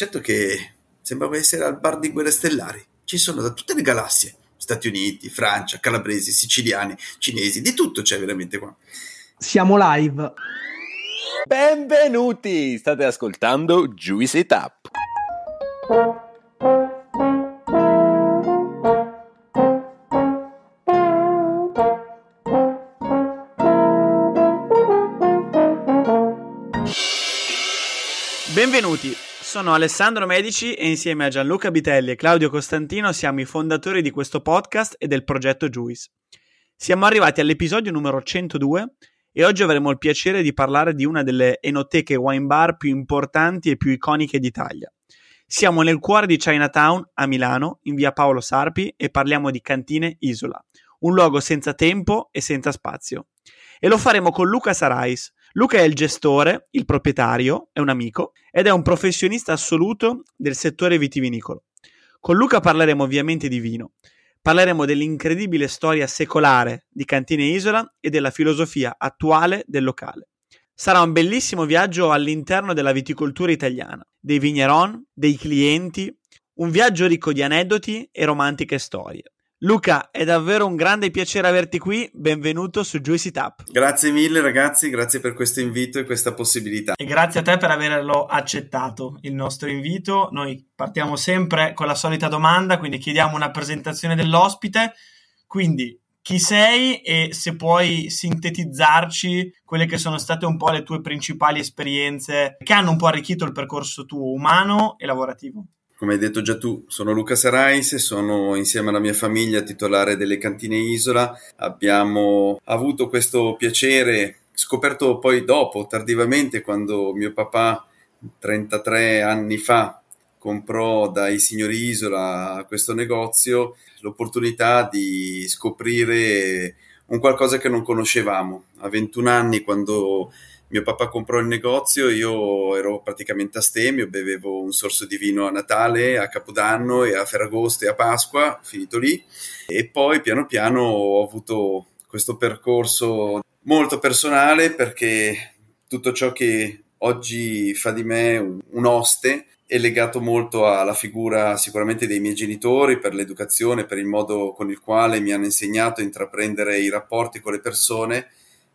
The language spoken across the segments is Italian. Certo che sembrava essere al bar di Guerre Stellari. Ci sono da tutte le galassie, Stati Uniti, Francia, calabresi, siciliani, cinesi, di tutto c'è veramente qua. Siamo live. Benvenuti, state ascoltando Juice It Up. Benvenuti, sono Alessandro Medici e insieme a Gianluca Bitelli e Claudio Costantino siamo i fondatori di questo podcast e del progetto Juice. Siamo arrivati all'episodio numero 102 e oggi avremo il piacere di parlare di una delle enoteche wine bar più importanti e più iconiche d'Italia. Siamo nel cuore di Chinatown, a Milano, in via Paolo Sarpi, e parliamo di Cantine Isola, un luogo senza tempo e senza spazio. E lo faremo con Luca Sarais. Luca è il gestore, il proprietario, è un amico ed è un professionista assoluto del settore vitivinicolo. Con Luca parleremo ovviamente di vino, parleremo dell'incredibile storia secolare di Cantine Isola e della filosofia attuale del locale. Sarà un bellissimo viaggio all'interno della viticoltura italiana, dei vigneron, dei clienti, un viaggio ricco di aneddoti e romantiche storie. Luca, è davvero un grande piacere averti qui, benvenuto su Juice It Up. Grazie mille ragazzi, grazie per questo invito e questa possibilità. E grazie a te per averlo accettato, il nostro invito. Noi partiamo sempre con la solita domanda, quindi chiediamo una presentazione dell'ospite. Quindi, chi sei e se puoi sintetizzarci quelle che sono state un po' le tue principali esperienze che hanno un po' arricchito il percorso tuo umano e lavorativo. Come hai detto già tu, sono Luca Sarais e sono insieme alla mia famiglia titolare delle Cantine Isola. Abbiamo avuto questo piacere, scoperto poi dopo, tardivamente, quando mio papà 33 anni fa comprò dai signori Isola questo negozio, l'opportunità di scoprire un qualcosa che non conoscevamo. A 21 anni, quando mio papà comprò il negozio, io ero praticamente astemio, bevevo un sorso di vino a Natale, a Capodanno e a Ferragosto e a Pasqua, finito lì. E poi piano piano ho avuto questo percorso molto personale, perché tutto ciò che oggi fa di me un oste è legato molto alla figura sicuramente dei miei genitori, per l'educazione, per il modo con il quale mi hanno insegnato a intraprendere i rapporti con le persone,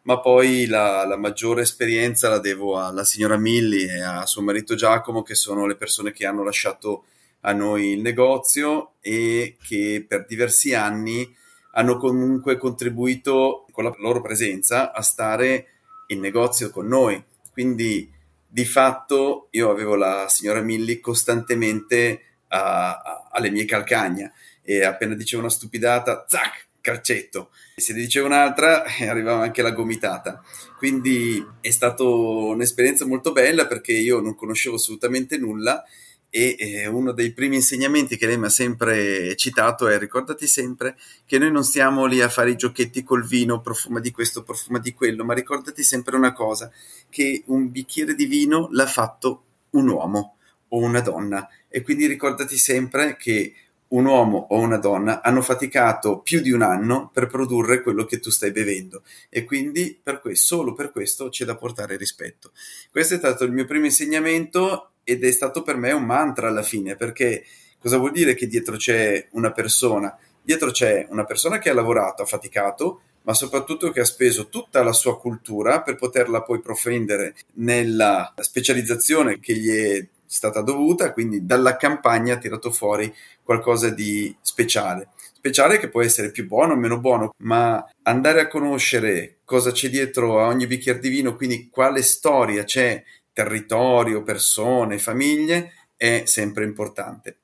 ma poi la maggiore esperienza la devo alla signora Millie e a suo marito Giacomo, che sono le persone che hanno lasciato a noi il negozio e che per diversi anni hanno comunque contribuito con la loro presenza a stare in negozio con noi. Quindi di fatto io avevo la signora Millie costantemente alle mie calcagna e appena dicevo una stupidata, zac! Carcetto. Se ne diceva un'altra arrivava anche la gomitata. Quindi è stata un'esperienza molto bella, perché io non conoscevo assolutamente nulla e uno dei primi insegnamenti che lei mi ha sempre citato è: ricordati sempre che noi non stiamo lì a fare i giochetti col vino, profuma di questo, profuma di quello, ma ricordati sempre una cosa, che un bicchiere di vino l'ha fatto un uomo o una donna, e quindi ricordati sempre che un uomo o una donna hanno faticato più di un anno per produrre quello che tu stai bevendo, e quindi per questo, solo per questo c'è da portare rispetto. Questo è stato il mio primo insegnamento ed è stato per me un mantra alla fine, perché cosa vuol dire che dietro c'è una persona? Dietro c'è una persona che ha lavorato, ha faticato, ma soprattutto che ha speso tutta la sua cultura per poterla poi profondere nella specializzazione che gli è stata dovuta, quindi dalla campagna ha tirato fuori qualcosa di speciale, che può essere più buono o meno buono, ma andare a conoscere cosa c'è dietro a ogni bicchiere di vino, quindi quale storia c'è, territorio, persone, famiglie, è sempre importante.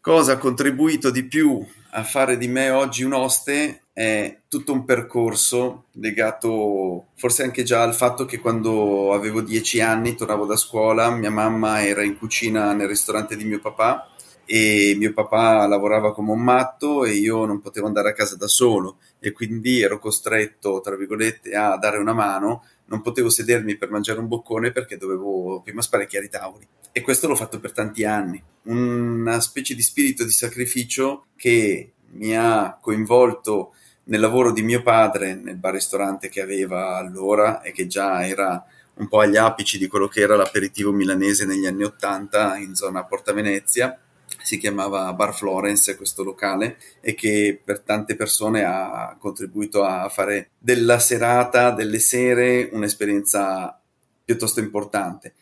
Cosa ha contribuito di più a fare di me oggi un oste è tutto un percorso legato forse anche già al fatto che quando avevo 10 anni tornavo da scuola, mia mamma era in cucina nel ristorante di mio papà e mio papà lavorava come un matto e io non potevo andare a casa da solo e quindi ero costretto, tra virgolette, a dare una mano. Non potevo sedermi per mangiare un boccone perché dovevo prima sparecchiare i tavoli, e questo l'ho fatto per tanti anni. Una specie di spirito di sacrificio che mi ha coinvolto nel lavoro di mio padre nel bar ristorante che aveva allora e che già era un po' agli apici di quello che era l'aperitivo milanese negli anni '80 in zona Porta Venezia. Si chiamava Bar Florence questo locale, e che per tante persone ha contribuito a fare della serata, delle sere, un'esperienza piuttosto importante.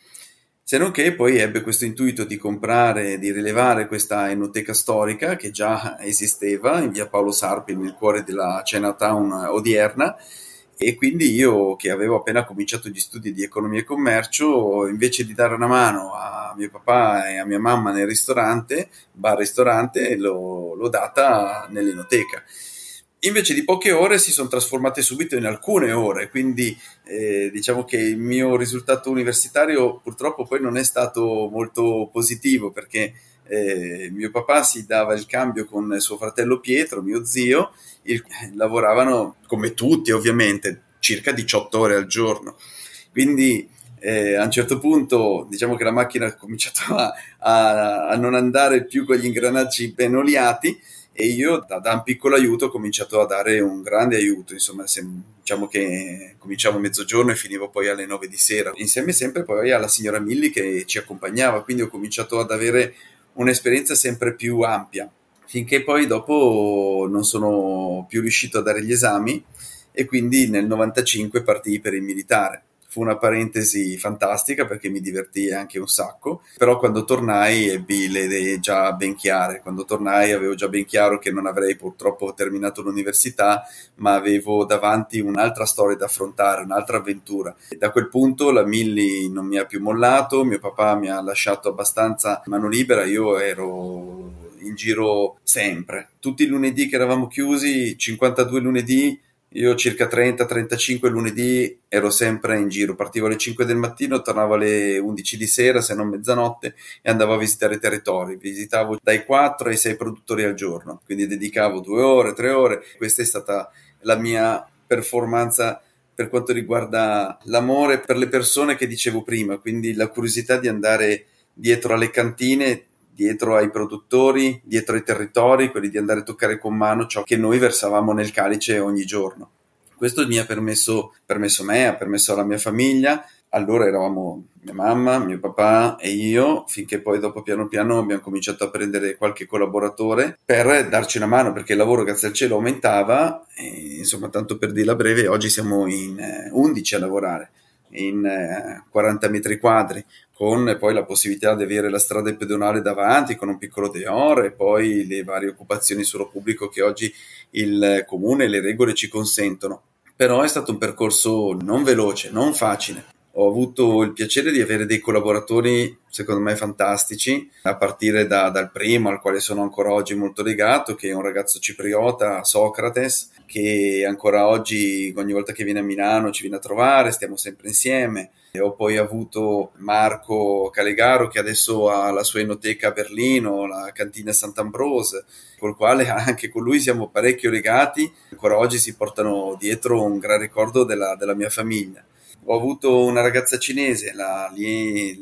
Se non che poi ebbe questo intuito di comprare, di rilevare questa enoteca storica che già esisteva in via Paolo Sarpi, nel cuore della Chinatown odierna, e quindi io, che avevo appena cominciato gli studi di economia e commercio, invece di dare una mano a mio papà e a mia mamma nel ristorante, bar-ristorante, l'ho data nell'enoteca. Invece di poche ore si sono trasformate subito in alcune ore, quindi diciamo che il mio risultato universitario purtroppo poi non è stato molto positivo, perché mio papà si dava il cambio con suo fratello Pietro, mio zio, lavoravano come tutti ovviamente circa 18 ore al giorno, quindi a un certo punto diciamo che la macchina ha cominciato a non andare più con gli ingranaggi ben oliati, e io da un piccolo aiuto ho cominciato a dare un grande aiuto, insomma, diciamo che cominciavo a mezzogiorno e finivo poi alle 9 di sera, insieme sempre poi alla signora Millie che ci accompagnava, quindi ho cominciato ad avere un'esperienza sempre più ampia, finché poi dopo non sono più riuscito a dare gli esami, e quindi nel 95 partii per il militare. Fu una parentesi fantastica perché mi divertii anche un sacco, però quando tornai ebbi le idee già ben chiare. Quando tornai avevo già ben chiaro che non avrei purtroppo terminato l'università, ma avevo davanti un'altra storia da affrontare, un'altra avventura. E da quel punto la Millie non mi ha più mollato, mio papà mi ha lasciato abbastanza mano libera, io ero in giro sempre. Tutti i lunedì che eravamo chiusi, 52 lunedì, io circa 30-35 lunedì ero sempre in giro, partivo alle 5 del mattino, tornavo alle 11 di sera, se non mezzanotte, e andavo a visitare i territori. Visitavo dai 4 ai 6 produttori al giorno, quindi dedicavo 2 ore, 3 ore. Questa è stata la mia performance per quanto riguarda l'amore per le persone che dicevo prima, quindi la curiosità di andare dietro alle cantine, dietro ai produttori, dietro ai territori, quelli di andare a toccare con mano ciò che noi versavamo nel calice ogni giorno. Questo mi ha permesso me, ha permesso alla mia famiglia. Allora eravamo mia mamma, mio papà e io, finché poi dopo piano piano abbiamo cominciato a prendere qualche collaboratore per darci una mano, perché il lavoro, grazie al cielo, aumentava. E, insomma, tanto per dirla breve, oggi siamo in 11 a lavorare, in 40 metri quadri, con poi la possibilità di avere la strada pedonale davanti, con un piccolo deor, e poi le varie occupazioni suolo pubblico che oggi il comune e le regole ci consentono. Però è stato un percorso non veloce, non facile. Ho avuto il piacere di avere dei collaboratori, secondo me, fantastici, a partire dal primo, al quale sono ancora oggi molto legato, che è un ragazzo cipriota, Socrates, che ancora oggi, ogni volta che viene a Milano, ci viene a trovare, stiamo sempre insieme. E ho poi avuto Marco Calegaro, che adesso ha la sua enoteca a Berlino, la Cantina Sant'Ambrose, col quale anche con lui siamo parecchio legati. Ancora oggi si portano dietro un gran ricordo della mia famiglia. Ho avuto una ragazza cinese, la Ye,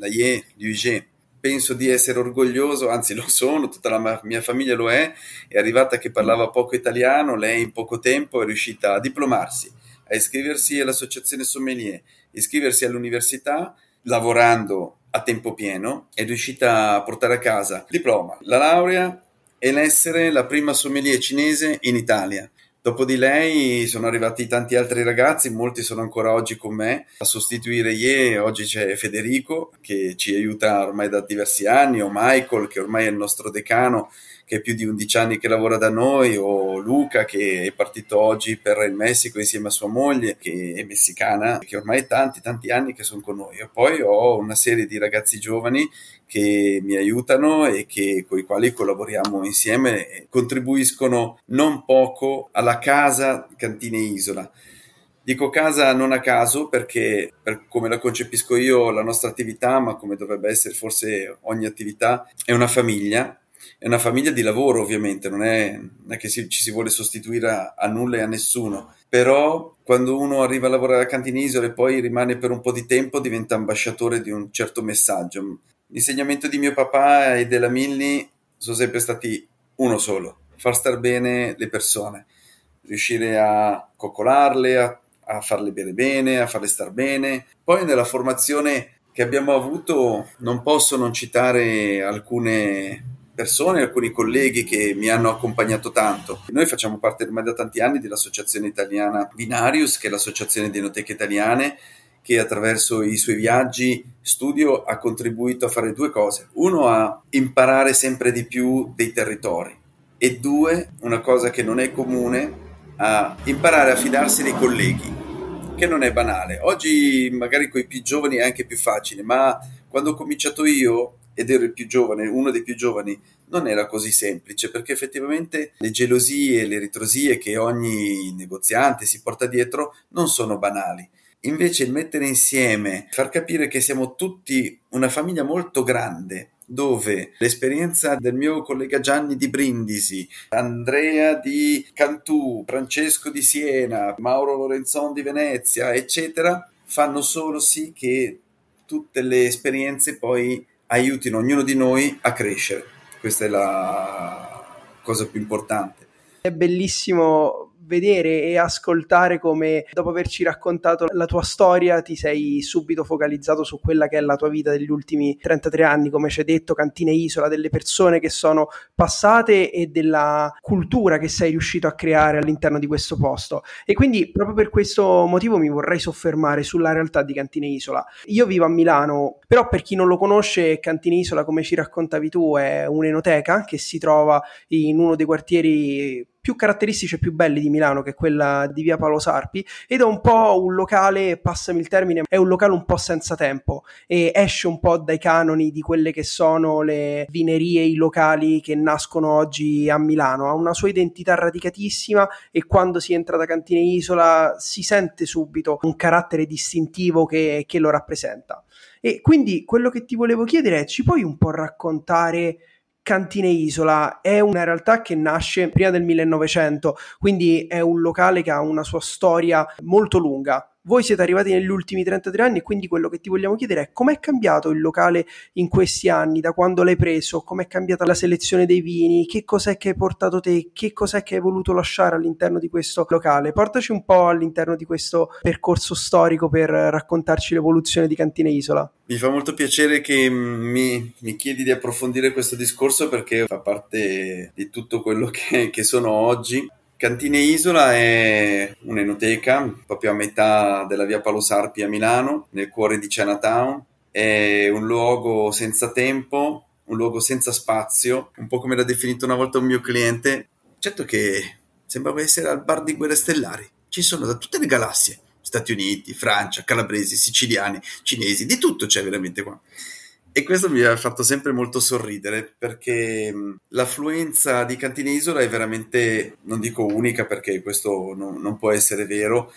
penso di essere orgoglioso, anzi lo sono, tutta la mia famiglia lo è arrivata che parlava poco italiano, lei in poco tempo è riuscita a diplomarsi, a iscriversi all'associazione sommelier, iscriversi all'università, lavorando a tempo pieno, è riuscita a portare a casa diploma, la laurea e l'essere la prima sommelier cinese in Italia. Dopo di lei sono arrivati tanti altri ragazzi, molti sono ancora oggi con me a sostituire Ye. Oggi c'è Federico, che ci aiuta ormai da diversi anni, o Michael, che ormai è il nostro decano, che è più di 11 anni che lavora da noi, o Luca, che è partito oggi per il Messico insieme a sua moglie, che è messicana, che ormai è tanti anni che sono con noi. E poi ho una serie di ragazzi giovani che mi aiutano e con i quali collaboriamo insieme e contribuiscono non poco alla casa Cantine Isola. Dico casa non a caso perché, per come la concepisco io, la nostra attività, ma come dovrebbe essere forse ogni attività, è una famiglia di lavoro ovviamente, non è che ci si vuole sostituire a nulla e a nessuno, però quando uno arriva a lavorare a Cantine Isola e poi rimane per un po' di tempo diventa ambasciatore di un certo messaggio. L'insegnamento di mio papà e della Millie sono sempre stati uno solo: far star bene le persone, riuscire a coccolarle, a a farle bere bene, a farle star bene. Poi nella formazione che abbiamo avuto non posso non citare alcune persone, alcuni colleghi che mi hanno accompagnato tanto. Noi facciamo parte ormai da tanti anni dell'associazione italiana Vinarius, che è l'associazione di enoteche italiane, che attraverso i suoi viaggi studio ha contribuito a fare due cose: uno, a imparare sempre di più dei territori, e due, una cosa che non è comune, a imparare a fidarsi dei colleghi, che non è banale. Oggi magari con i più giovani è anche più facile, ma quando ho cominciato io, ed ero il più giovane, uno dei più giovani, non era così semplice, perché effettivamente le gelosie e le ritrosie che ogni negoziante si porta dietro non sono banali. Invece il mettere insieme, far capire che siamo tutti una famiglia molto grande, dove l'esperienza del mio collega Gianni di Brindisi, Andrea di Cantù, Francesco di Siena, Mauro Lorenzon di Venezia, eccetera, fanno solo sì che tutte le esperienze poi aiutino ognuno di noi a crescere. Questa è la cosa più importante. È bellissimo vedere e ascoltare come, dopo averci raccontato la tua storia, ti sei subito focalizzato su quella che è la tua vita degli ultimi 33 anni, come ci hai detto, Cantine Isola, delle persone che sono passate e della cultura che sei riuscito a creare all'interno di questo posto. E quindi proprio per questo motivo mi vorrei soffermare sulla realtà di Cantine Isola. Io vivo a Milano, però per chi non lo conosce, Cantine Isola, come ci raccontavi tu, è un'enoteca che si trova in uno dei quartieri più caratteristici e più belli di Milano, che è quella di Via Paolo Sarpi, ed è un po' un locale, passami il termine, è un locale un po' senza tempo, e esce un po' dai canoni di quelle che sono le vinerie, i locali che nascono oggi a Milano. Ha una sua identità radicatissima, e quando si entra da Cantine Isola si sente subito un carattere distintivo che lo rappresenta. E quindi quello che ti volevo chiedere è: ci puoi un po' raccontare Cantine Isola? È una realtà che nasce prima del 1900, quindi è un locale che ha una sua storia molto lunga. Voi siete arrivati negli ultimi 33 anni, quindi quello che ti vogliamo chiedere è: com'è cambiato il locale in questi anni, da quando l'hai preso? Com'è cambiata la selezione dei vini? Che cos'è che hai portato te? Che cos'è che hai voluto lasciare all'interno di questo locale? Portaci un po' all'interno di questo percorso storico per raccontarci l'evoluzione di Cantine Isola. Mi fa molto piacere che mi chiedi di approfondire questo discorso, perché fa parte di tutto quello che sono oggi. Cantine Isola è un'enoteca proprio a metà della via Paolo Sarpi a Milano, nel cuore di Chinatown. È un luogo senza tempo, un luogo senza spazio, un po' come l'ha definito una volta un mio cliente. Certo che sembrava essere al bar di Guerre Stellari. Ci sono da tutte le galassie, Stati Uniti, Francia, calabresi, siciliani, cinesi, di tutto c'è veramente qua. E questo mi ha fatto sempre molto sorridere, perché l'affluenza di Cantine Isola è veramente, non dico unica perché questo non può essere vero,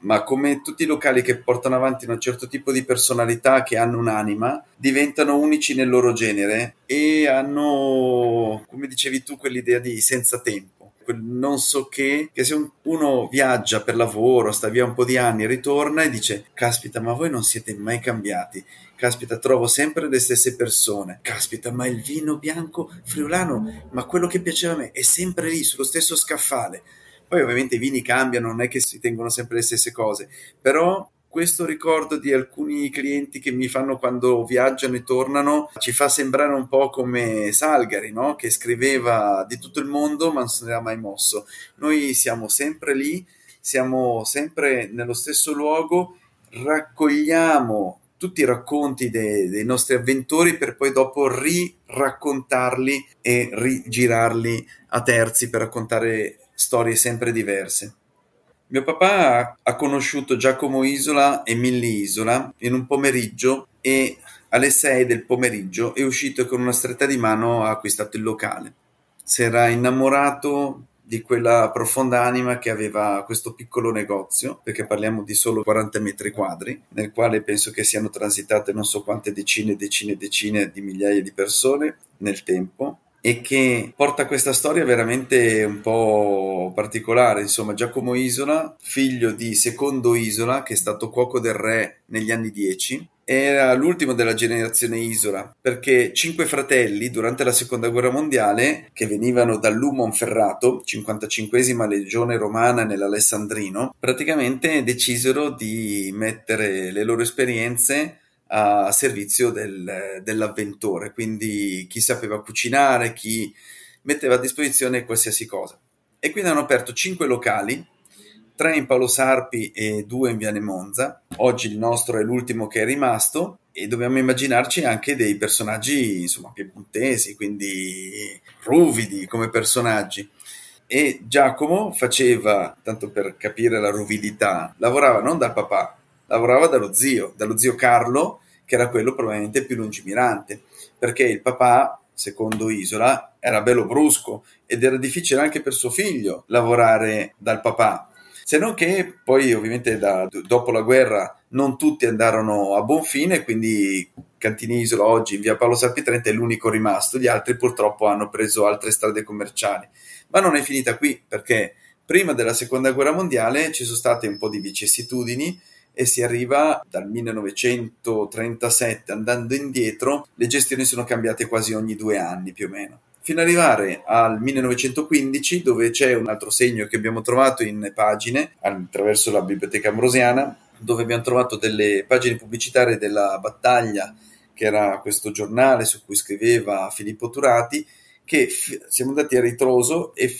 ma come tutti i locali che portano avanti un certo tipo di personalità, che hanno un'anima, diventano unici nel loro genere e hanno, come dicevi tu, quell'idea di senza tempo, quel non so che se uno viaggia per lavoro, sta via un po' di anni, ritorna e dice: caspita, ma voi non siete mai cambiati. Caspita, trovo sempre le stesse persone. Caspita, ma il vino bianco friulano, ma quello che piaceva a me, è sempre lì, sullo stesso scaffale. Poi ovviamente i vini cambiano, non è che si tengono sempre le stesse cose, però questo ricordo di alcuni clienti che mi fanno quando viaggiano e tornano ci fa sembrare un po' come Salgari, no? Che scriveva di tutto il mondo ma non si era mai mosso. Noi siamo sempre lì, siamo sempre nello stesso luogo, raccogliamo tutti i racconti dei nostri avventori per poi dopo riraccontarli e rigirarli a terzi per raccontare storie sempre diverse. Mio papà ha conosciuto Giacomo Isola e Millie Isola in un pomeriggio, e alle 6 del pomeriggio è uscito e con una stretta di mano ha acquistato il locale. Si era innamorato di quella profonda anima che aveva questo piccolo negozio, perché parliamo di solo 40 metri quadri, nel quale penso che siano transitate non so quante decine di migliaia di persone nel tempo, e che porta questa storia veramente un po' particolare. Insomma, Giacomo Isola, figlio di Secondo Isola, che è stato cuoco del re negli anni 10, era l'ultimo della generazione Isola, perché 5 fratelli durante la seconda guerra mondiale, che venivano dall'U Monferrato, 55esima legione romana nell'Alessandrino, praticamente decisero di mettere le loro esperienze a servizio dell'avventore, quindi chi sapeva cucinare, chi metteva a disposizione qualsiasi cosa. E quindi hanno aperto 5 locali, 3 in Paolo Sarpi e 2 in Viale Monza. Oggi il nostro è l'ultimo che è rimasto e dobbiamo immaginarci anche dei personaggi, insomma, piemontesi, quindi ruvidi come personaggi. E Giacomo faceva, tanto per capire la ruvidità, lavorava non da papà, lavorava dallo zio Carlo, che era quello probabilmente più lungimirante, perché il papà, secondo Isola, era bello brusco ed era difficile anche per suo figlio lavorare dal papà. Se non che poi ovviamente dopo la guerra non tutti andarono a buon fine, quindi Cantine Isola oggi in via Paolo Sarpi 30 è l'unico rimasto, gli altri purtroppo hanno preso altre strade commerciali. Ma non è finita qui, perché prima della seconda guerra mondiale ci sono state un po' di vicissitudini e si arriva dal 1937 andando indietro, le gestioni sono cambiate quasi ogni 2 anni più o meno, fino ad arrivare al 1915, dove c'è un altro segno che abbiamo trovato in pagine attraverso la biblioteca ambrosiana, dove abbiamo trovato delle pagine pubblicitarie della Battaglia, che era questo giornale su cui scriveva Filippo Turati, che siamo andati a ritroso e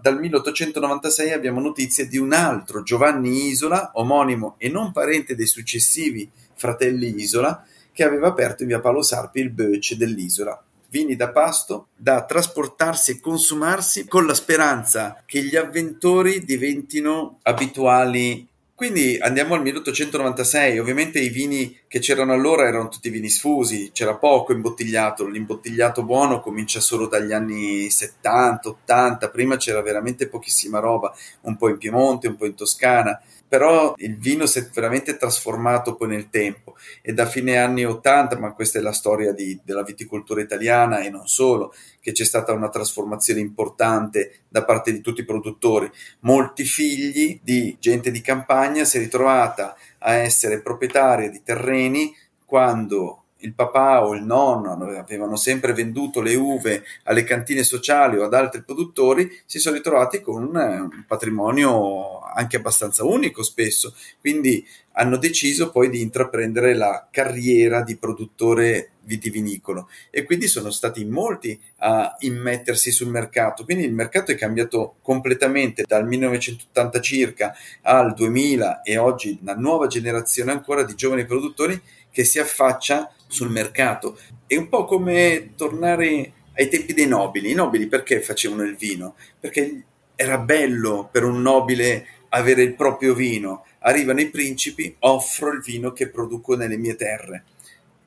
dal 1896 abbiamo notizie di un altro Giovanni Isola, omonimo e non parente dei successivi fratelli Isola, che aveva aperto in via Paolo Sarpi il Böce dell'Isola. Vini da pasto da trasportarsi e consumarsi con la speranza che gli avventori diventino abituali. Quindi andiamo al 1896, ovviamente i vini che c'erano allora erano tutti vini sfusi, c'era poco imbottigliato, l'imbottigliato buono comincia solo dagli anni 70, 80, prima c'era veramente pochissima roba, un po' in Piemonte, un po' in Toscana, però il vino si è veramente trasformato poi nel tempo e da fine anni 80, ma questa è la storia della viticoltura italiana e non solo, che c'è stata una trasformazione importante da parte di tutti i produttori. Molti figli di gente di campagna si è ritrovata a essere proprietaria di terreni quando il papà o il nonno avevano sempre venduto le uve alle cantine sociali o ad altri produttori, si sono ritrovati con un patrimonio anche abbastanza unico spesso, quindi hanno deciso poi di intraprendere la carriera di produttore vitivinicolo e quindi sono stati molti a immettersi sul mercato, quindi il mercato è cambiato completamente dal 1980 circa al 2000 e oggi una nuova generazione ancora di giovani produttori che si affaccia sul mercato. È un po' come tornare ai tempi dei nobili. I nobili perché facevano il vino? Perché era bello per un nobile avere il proprio vino. Arrivano i principi, offro il vino che produco nelle mie terre.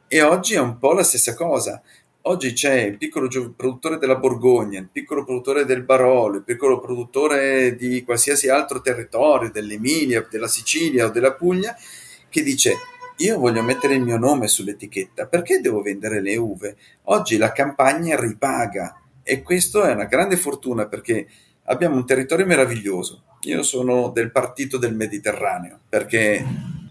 E oggi è un po' la stessa cosa. Oggi c'è il piccolo produttore della Borgogna, il piccolo produttore del Barolo, il piccolo produttore di qualsiasi altro territorio, dell'Emilia, della Sicilia o della Puglia, che dice: io voglio mettere il mio nome sull'etichetta, perché devo vendere le uve? Oggi la campagna ripaga e questo è una grande fortuna, perché abbiamo un territorio meraviglioso. Io sono del partito del Mediterraneo, perché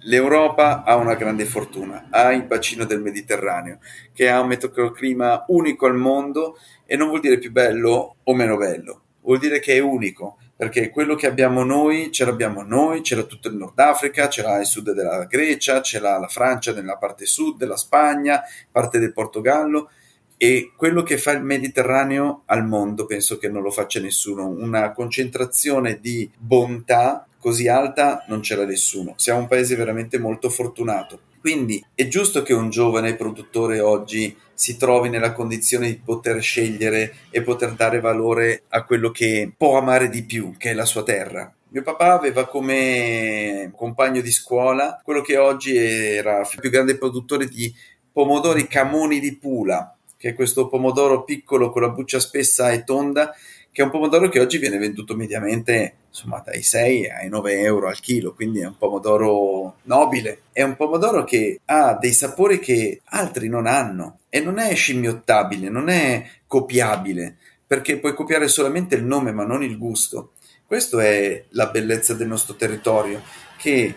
l'Europa ha una grande fortuna, ha il bacino del Mediterraneo, che ha un microclima unico al mondo e non vuol dire più bello o meno bello, vuol dire che è unico. Perché quello che abbiamo noi, ce l'abbiamo noi, c'era tutto il Nord Africa, c'era il sud della Grecia, c'era la Francia nella parte sud, la Spagna, parte del Portogallo, e quello che fa il Mediterraneo al mondo penso che non lo faccia nessuno, una concentrazione di bontà così alta non c'era nessuno, siamo un paese veramente molto fortunato. Quindi è giusto che un giovane produttore oggi si trovi nella condizione di poter scegliere e poter dare valore a quello che può amare di più, che è la sua terra. Mio papà aveva come compagno di scuola quello che oggi era il più grande produttore di pomodori Camoni di Pula, che è questo pomodoro piccolo con la buccia spessa e tonda, che è un pomodoro che oggi viene venduto mediamente, insomma, dai 6 ai 9 euro al chilo, quindi è un pomodoro nobile. È un pomodoro che ha dei sapori che altri non hanno e non è scimmiottabile, non è copiabile, perché puoi copiare solamente il nome ma non il gusto. Questa è la bellezza del nostro territorio, che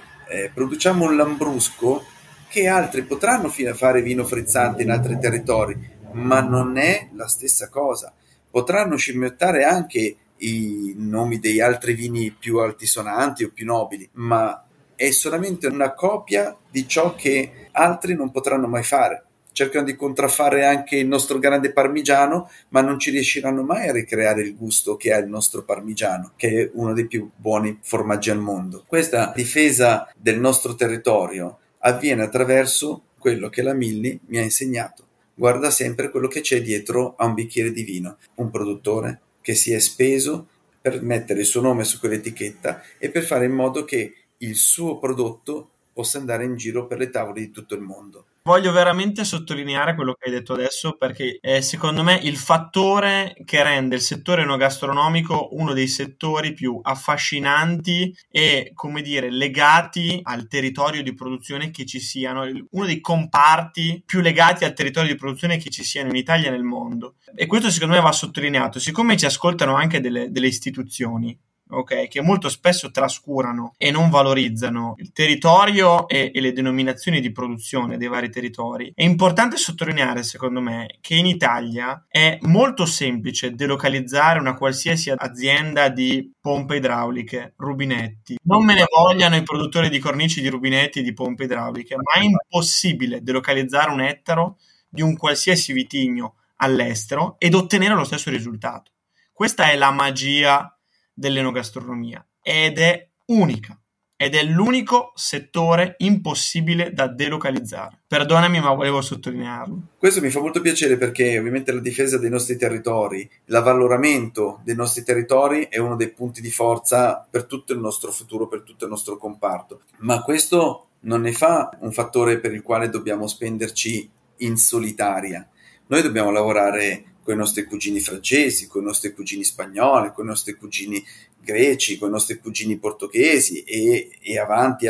produciamo un lambrusco che altri potranno fare vino frizzante in altri territori, ma non è la stessa cosa. Potranno scimmiottare anche i nomi degli altri vini più altisonanti o più nobili, ma è solamente una copia di ciò che altri non potranno mai fare. Cercano di contraffare anche il nostro grande parmigiano, ma non ci riusciranno mai a ricreare il gusto che ha il nostro parmigiano, che è uno dei più buoni formaggi al mondo. Questa difesa del nostro territorio avviene attraverso quello che la Millie mi ha insegnato. Guarda sempre quello che c'è dietro a un bicchiere di vino. Un produttore che si è speso per mettere il suo nome su quell'etichetta e per fare in modo che il suo prodotto possa andare in giro per le tavole di tutto il mondo. Voglio veramente sottolineare quello che hai detto adesso, perché è secondo me il fattore che rende il settore enogastronomico uno dei settori più affascinanti e, come dire, legati al territorio di produzione che ci siano, uno dei comparti più legati al territorio di produzione che ci siano in Italia e nel mondo. E questo secondo me va sottolineato, siccome ci ascoltano anche delle istituzioni, ok, che molto spesso trascurano e non valorizzano il territorio e le denominazioni di produzione dei vari territori. È importante sottolineare, secondo me, che in Italia è molto semplice delocalizzare una qualsiasi azienda di pompe idrauliche, rubinetti. Non me ne vogliano i produttori di cornici, di rubinetti e di pompe idrauliche, ma è impossibile delocalizzare un ettaro di un qualsiasi vitigno all'estero ed ottenere lo stesso risultato. Questa è la magia dell'enogastronomia ed è unica ed è l'unico settore impossibile da delocalizzare. Perdonami, ma volevo sottolinearlo. Questo mi fa molto piacere, perché ovviamente la difesa dei nostri territori, l'avvaloramento dei nostri territori è uno dei punti di forza per tutto il nostro futuro, per tutto il nostro comparto, ma questo non ne fa un fattore per il quale dobbiamo spenderci in solitaria. Noi dobbiamo lavorare con i nostri cugini francesi, con i nostri cugini spagnoli, con i nostri cugini greci, con i nostri cugini portoghesi e avanti,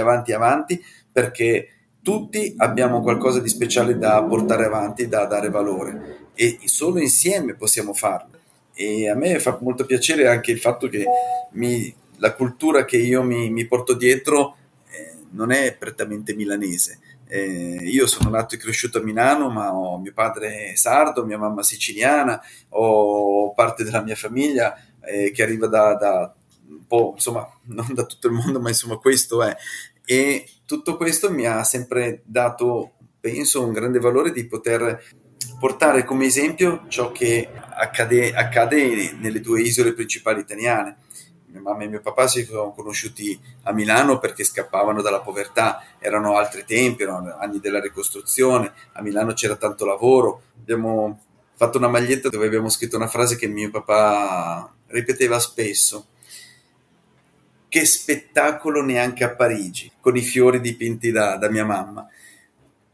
perché tutti abbiamo qualcosa di speciale da portare avanti, da dare valore, e solo insieme possiamo farlo. E a me fa molto piacere anche il fatto che la cultura che io mi porto dietro non è prettamente milanese. Io sono nato e cresciuto a Milano, ma mio padre è sardo, mia mamma siciliana, ho parte della mia famiglia che arriva da un po', insomma, non da tutto il mondo, ma insomma questo è. E tutto questo mi ha sempre dato, penso, un grande valore di poter portare come esempio ciò che accade nelle due isole principali italiane. Mia mamma e mio papà si sono conosciuti a Milano perché scappavano dalla povertà, erano altri tempi, erano anni della ricostruzione, a Milano c'era tanto lavoro. Abbiamo fatto una maglietta dove abbiamo scritto una frase che mio papà ripeteva spesso: che spettacolo neanche a Parigi, con i fiori dipinti da mia mamma.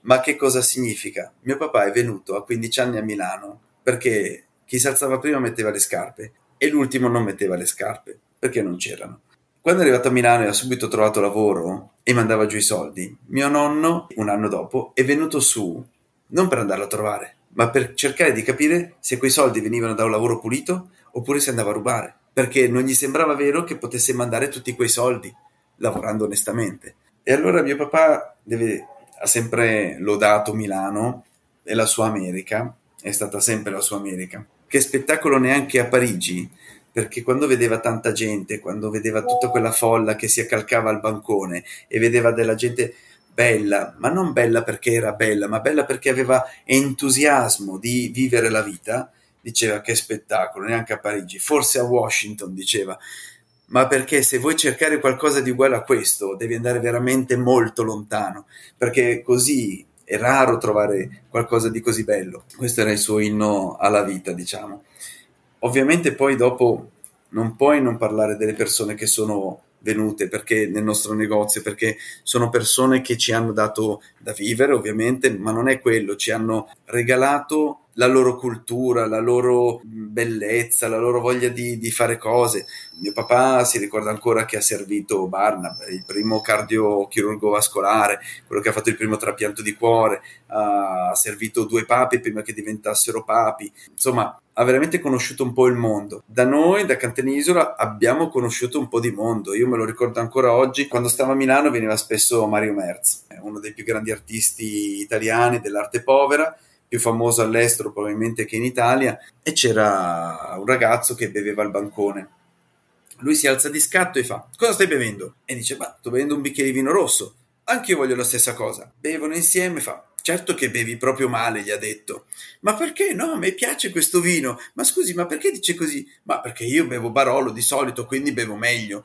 Ma che cosa significa? Mio papà è venuto a 15 anni a Milano perché chi si alzava prima metteva le scarpe e l'ultimo non metteva le scarpe, perché non c'erano. Quando è arrivato a Milano e ha subito trovato lavoro e mandava giù i soldi, mio nonno, un anno dopo, è venuto su, non per andarlo a trovare, ma per cercare di capire se quei soldi venivano da un lavoro pulito oppure se andava a rubare, perché non gli sembrava vero che potesse mandare tutti quei soldi lavorando onestamente. E allora mio papà ha sempre lodato Milano e la sua America, è stata sempre la sua America. Che spettacolo neanche a Parigi, perché quando vedeva tanta gente, quando vedeva tutta quella folla che si accalcava al bancone e vedeva della gente bella, ma non bella perché era bella, ma bella perché aveva entusiasmo di vivere la vita, diceva che spettacolo, neanche a Parigi, forse a Washington, diceva, ma perché se vuoi cercare qualcosa di uguale a questo devi andare veramente molto lontano, perché così è raro trovare qualcosa di così bello. Questo era il suo inno alla vita, diciamo. Ovviamente poi dopo non puoi non parlare delle persone che sono venute perché nel nostro negozio, perché sono persone che ci hanno dato da vivere ovviamente, ma non è quello, ci hanno regalato la loro cultura, la loro bellezza, la loro voglia di fare cose. Mio papà si ricorda ancora che ha servito Barnab, il primo cardiochirurgo vascolare, quello che ha fatto il primo trapianto di cuore, ha servito 2 papi prima che diventassero papi. Insomma, ha veramente conosciuto un po' il mondo. Da noi, da Cantine Isola, abbiamo conosciuto un po' di mondo. Io me lo ricordo ancora oggi, quando stavo a Milano veniva spesso Mario Merz, uno dei più grandi artisti italiani dell'arte povera, più famoso all'estero probabilmente che in Italia, e c'era un ragazzo che beveva al bancone. Lui si alza di scatto e fa: "Cosa stai bevendo?" E dice: "Ma sto bevendo un bicchiere di vino rosso." "Anche io voglio la stessa cosa." Bevono insieme e fa: "Certo che bevi proprio male", gli ha detto. "Ma perché?" "No, a me piace questo vino." "Ma scusi, ma perché dice così?" "Ma perché io bevo Barolo di solito, quindi bevo meglio."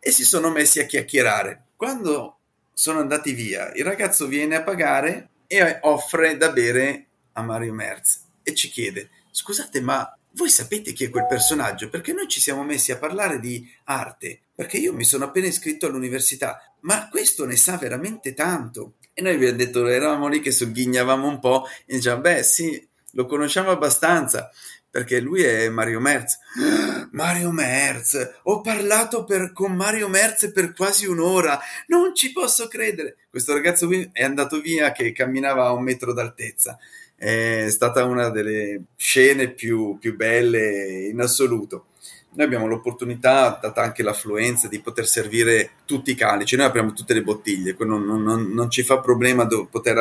E si sono messi a chiacchierare. Quando sono andati via, il ragazzo viene a pagare e offre da bere a Mario Merz e ci chiede: "Scusate, ma voi sapete chi è quel personaggio? Perché noi ci siamo messi a parlare di arte, perché io mi sono appena iscritto all'università, ma questo ne sa veramente tanto." E noi vi ho detto, eravamo lì che sogghignavamo un po' e dicevamo: "Beh, sì, lo conosciamo abbastanza, perché lui è Mario Merz." "Mario Merz, ho parlato con Mario Merz per quasi un'ora, non ci posso credere." Questo ragazzo qui è andato via che camminava a 1 metro d'altezza. È stata una delle scene più belle in assoluto. Noi abbiamo l'opportunità, data anche l'affluenza, di poter servire tutti i calici. Noi apriamo tutte le bottiglie, non ci fa problema dover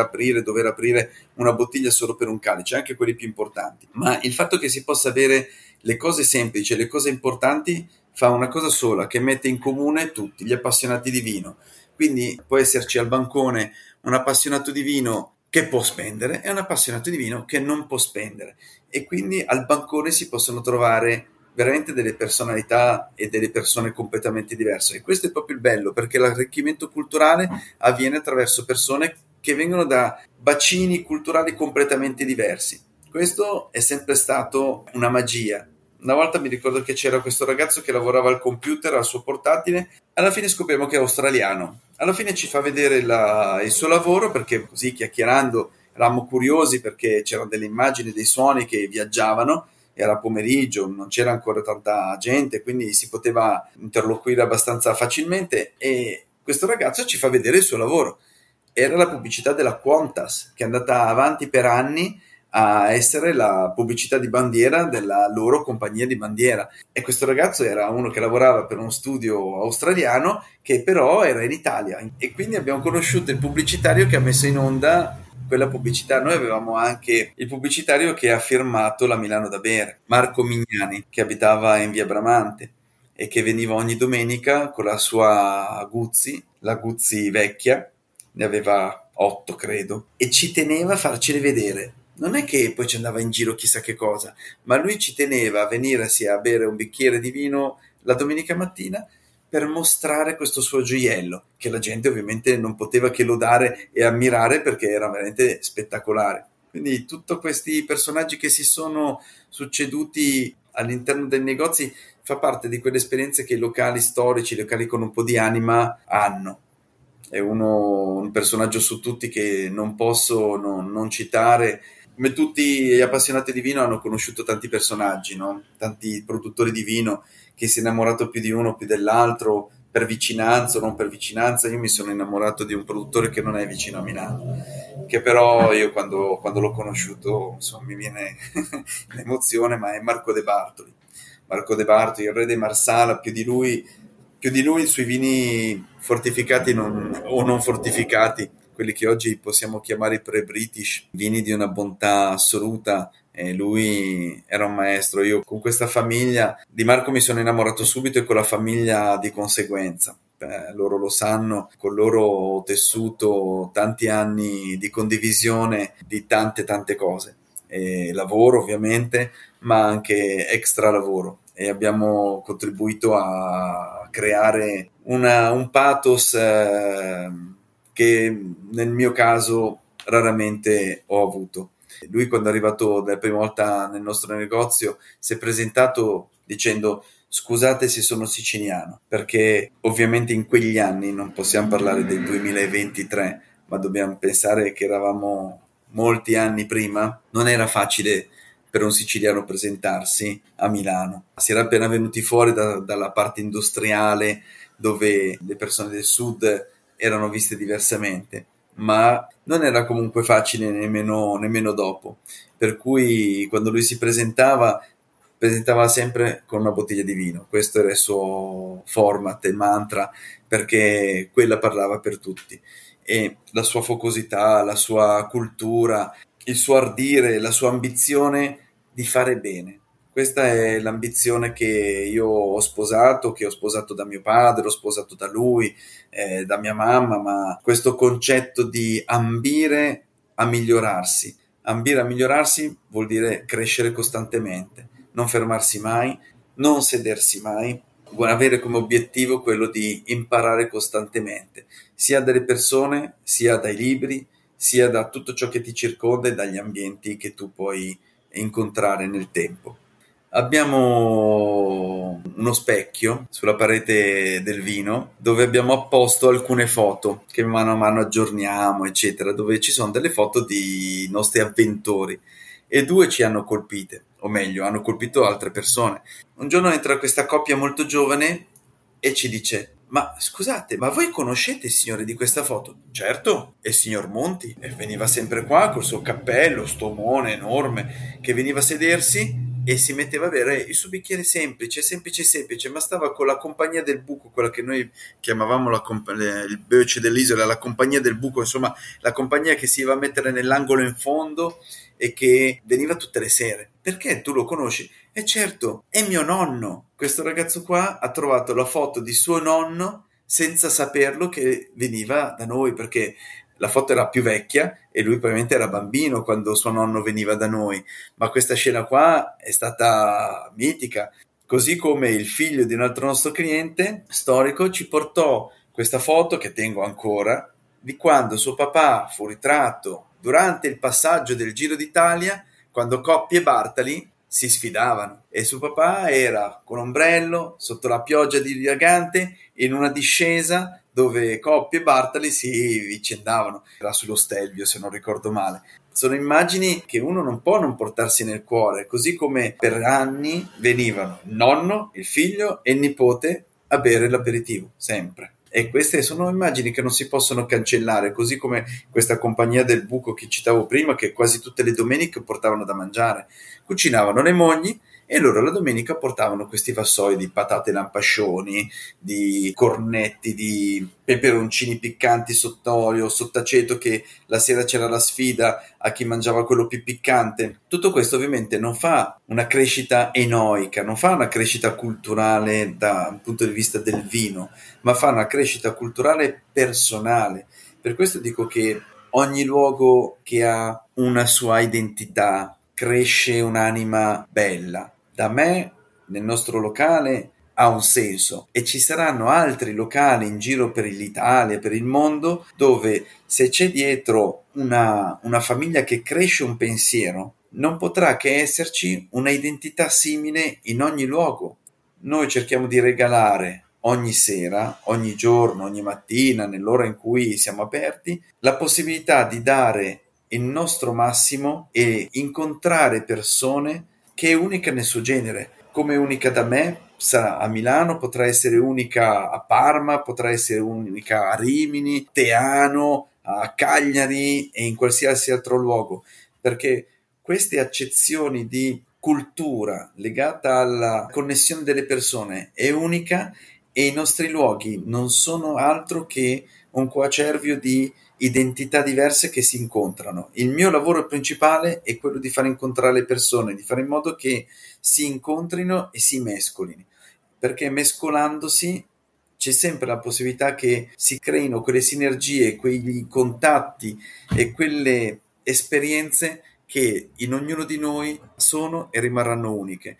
aprire una bottiglia solo per un calice, anche quelli più importanti. Ma il fatto che si possa avere le cose semplici, le cose importanti, fa una cosa sola, che mette in comune tutti gli appassionati di vino. Quindi può esserci al bancone un appassionato di vino che può spendere e un appassionato di vino che non può spendere. E quindi al bancone si possono trovare veramente delle personalità e delle persone completamente diverse, e questo è proprio il bello, perché l'arricchimento culturale avviene attraverso persone che vengono da bacini culturali completamente diversi. Questo è sempre stato una magia. Una volta mi ricordo che c'era questo ragazzo che lavorava al computer, al suo portatile, alla fine scopriamo che è australiano, alla fine ci fa vedere il suo lavoro, perché così chiacchierando eravamo curiosi, perché c'erano delle immagini, dei suoni che viaggiavano. Era pomeriggio, non c'era ancora tanta gente, quindi si poteva interloquire abbastanza facilmente, e questo ragazzo ci fa vedere il suo lavoro. Era la pubblicità della Qantas, che è andata avanti per anni a essere la pubblicità di bandiera della loro compagnia di bandiera, e questo ragazzo era uno che lavorava per uno studio australiano che però era in Italia, e quindi abbiamo conosciuto il pubblicitario che ha messo in onda quella pubblicità. Noi avevamo anche il pubblicitario che ha firmato la Milano da bere, Marco Mignani, che abitava in via Bramante e che veniva ogni domenica con la sua Guzzi, la Guzzi vecchia, ne aveva 8 credo, e ci teneva a farcele vedere. Non è che poi ci andava in giro chissà che cosa, ma lui ci teneva a venire sia a bere un bicchiere di vino la domenica mattina per mostrare questo suo gioiello, che la gente ovviamente non poteva che lodare e ammirare, perché era veramente spettacolare. Quindi tutti questi personaggi che si sono succeduti all'interno dei negozi fa parte di quelle esperienze che i locali storici, i locali con un po' di anima hanno. È un personaggio su tutti che non posso non citare. Come tutti gli appassionati di vino hanno conosciuto tanti personaggi, no? Tanti produttori di vino, che si è innamorato più di uno, più dell'altro, per vicinanza o non per vicinanza. Io mi sono innamorato di un produttore che non è vicino a Milano, che però io quando l'ho conosciuto, insomma, mi viene l'emozione, ma è Marco De Bartoli. Marco De Bartoli, il re dei Marsala, più di lui sui vini fortificati o non fortificati, quelli che oggi possiamo chiamare pre-British, vini di una bontà assoluta. E lui era un maestro. Io con questa famiglia di Marco mi sono innamorato subito, e con la famiglia di conseguenza. Loro lo sanno, con loro ho tessuto tanti anni di condivisione di tante cose, lavoro ovviamente, ma anche extra lavoro, e abbiamo contribuito a creare un pathos che nel mio caso raramente ho avuto. Lui, quando è arrivato la prima volta nel nostro negozio, si è presentato dicendo: "Scusate se sono siciliano", perché ovviamente in quegli anni non possiamo parlare del 2023, ma dobbiamo pensare che eravamo molti anni prima non era facile per un siciliano presentarsi a Milano. Si era appena venuti fuori dalla parte industriale, dove le persone del sud erano viste diversamente, ma non era comunque facile nemmeno dopo, per cui quando lui si presentava sempre con una bottiglia di vino. Questo era il suo format e mantra, perché quella parlava per tutti, e la sua focosità, la sua cultura, il suo ardire, la sua ambizione di fare bene. Questa è l'ambizione che io ho sposato, che ho sposato da mio padre, ho sposato da lui, da mia mamma, ma questo concetto di ambire a migliorarsi. Ambire a migliorarsi vuol dire crescere costantemente, non fermarsi mai, non sedersi mai, avere come obiettivo quello di imparare costantemente, sia dalle persone, sia dai libri, sia da tutto ciò che ti circonda e dagli ambienti che tu puoi incontrare nel tempo. Abbiamo uno specchio sulla parete del vino dove abbiamo apposto alcune foto che mano a mano aggiorniamo, eccetera, dove ci sono delle foto di nostri avventori, e due ci hanno colpite, o meglio, hanno colpito altre persone. Un giorno entra questa coppia molto giovane e ci dice: ma scusate, ma voi conoscete il signore di questa foto? Certo, è il signor Monti, e veniva sempre qua col suo cappello, sto omone enorme, che veniva a sedersi e si metteva a bere il suo bicchiere semplice, ma stava con la compagnia del buco, quella che noi chiamavamo il beuce dell'isola, la compagnia del buco, insomma la compagnia che si iva a mettere nell'angolo in fondo e che veniva tutte le sere. Perché tu lo conosci? E certo, è mio nonno. Questo ragazzo qua ha trovato la foto di suo nonno senza saperlo che veniva da noi, perché la foto era più vecchia e lui probabilmente era bambino quando suo nonno veniva da noi, ma questa scena qua è stata mitica. Così come il figlio di un altro nostro cliente storico ci portò questa foto, che tengo ancora, di quando suo papà fu ritratto durante il passaggio del Giro d'Italia, quando Coppi e Bartali si sfidavano, e suo papà era con ombrello sotto la pioggia dilagante in una discesa dove Coppi e Bartali si vicendavano, era sullo Stelvio se non ricordo male. Sono immagini che uno non può non portarsi nel cuore, così come per anni venivano il nonno, il figlio e il nipote a bere l'aperitivo, sempre. E queste sono immagini che non si possono cancellare, così come questa compagnia del buco che citavo prima, che quasi tutte le domeniche portavano da mangiare. Cucinavano le mogli e loro la domenica portavano questi vassoi di patate lampascioni, di cornetti, di peperoncini piccanti sott'olio, sott'aceto, che la sera c'era la sfida a chi mangiava quello più piccante. Tutto questo ovviamente non fa una crescita enoica, non fa una crescita culturale dal punto di vista del vino, ma fa una crescita culturale personale. Per questo dico che ogni luogo che ha una sua identità cresce un'anima bella. Da me, nel nostro locale, ha un senso, e ci saranno altri locali in giro per l'Italia, per il mondo, dove se c'è dietro una famiglia che cresce un pensiero, non potrà che esserci una identità simile in ogni luogo. Noi cerchiamo di regalare ogni sera, ogni giorno, ogni mattina, nell'ora in cui siamo aperti, la possibilità di dare il nostro massimo e incontrare persone che è unica nel suo genere. Come unica da me sarà a Milano, potrà essere unica a Parma, potrà essere unica a Rimini, Teano, a Cagliari e in qualsiasi altro luogo, perché queste accezioni di cultura legata alla connessione delle persone è unica, e i nostri luoghi non sono altro che un coacervio di identità diverse che si incontrano. Il mio lavoro principale è quello di far incontrare le persone, di fare in modo che si incontrino e si mescolino, perché mescolandosi c'è sempre la possibilità che si creino quelle sinergie, quei contatti e quelle esperienze che in ognuno di noi sono e rimarranno uniche.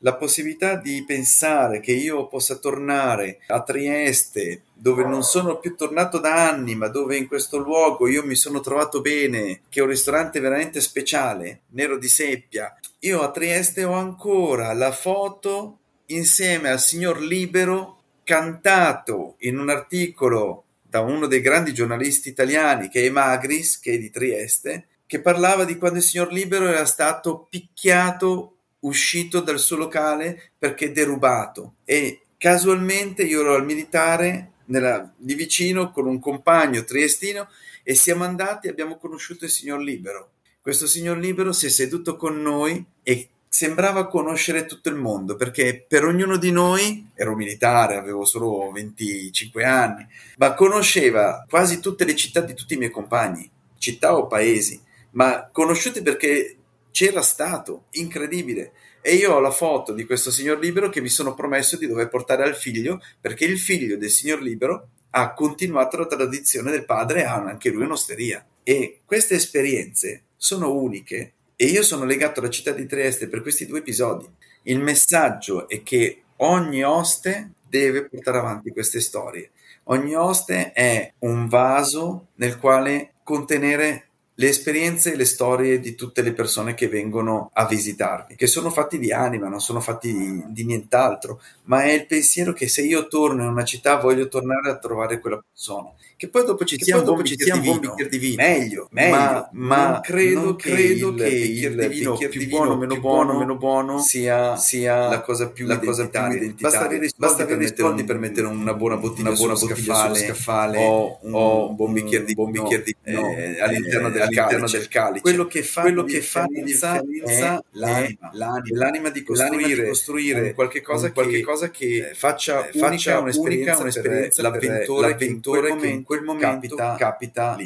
La possibilità di pensare che io possa tornare a Trieste, dove non sono più tornato da anni, ma dove in questo luogo io mi sono trovato bene, che è un ristorante veramente speciale, Nero di Seppia. Io a Trieste ho ancora la foto insieme al signor Libero, cantato in un articolo da uno dei grandi giornalisti italiani, che è Magris, che è di Trieste, che parlava di quando il signor Libero era stato picchiato, uscito dal suo locale perché derubato, e casualmente io ero al militare di vicino con un compagno triestino e siamo andati e abbiamo conosciuto il signor Libero. Questo signor Libero si è seduto con noi e sembrava conoscere tutto il mondo, perché per ognuno di noi, ero militare, avevo solo 25 anni, ma conosceva quasi tutte le città di tutti i miei compagni, città o paesi, ma conosciuti perché c'era stato, incredibile. E io ho la foto di questo signor Libero che mi sono promesso di dover portare al figlio, perché il figlio del signor Libero ha continuato la tradizione del padre, ha anche lui un'osteria. E queste esperienze sono uniche e io sono legato alla città di Trieste per questi due episodi. Il messaggio è che ogni oste deve portare avanti queste storie. Ogni oste è un vaso nel quale contenere le esperienze e le storie di tutte le persone che vengono a visitarvi, che sono fatti di anima, non sono fatti di nient'altro, ma è il pensiero che se io torno in una città voglio tornare a trovare quella persona, che poi dopo ci sia un buon bicchiere di vino, meglio, ma credo che il bicchiere di vino meno buono sia la cosa più identitaria. Basta avere i soldi per mettere una buona bottiglia sullo scaffale o un buon bicchiere di vino all'interno della all'interno del calice. Quello che fa differenza è l'anima di costruire qualche cosa che faccia un'esperienza l'avventore che in quel momento capita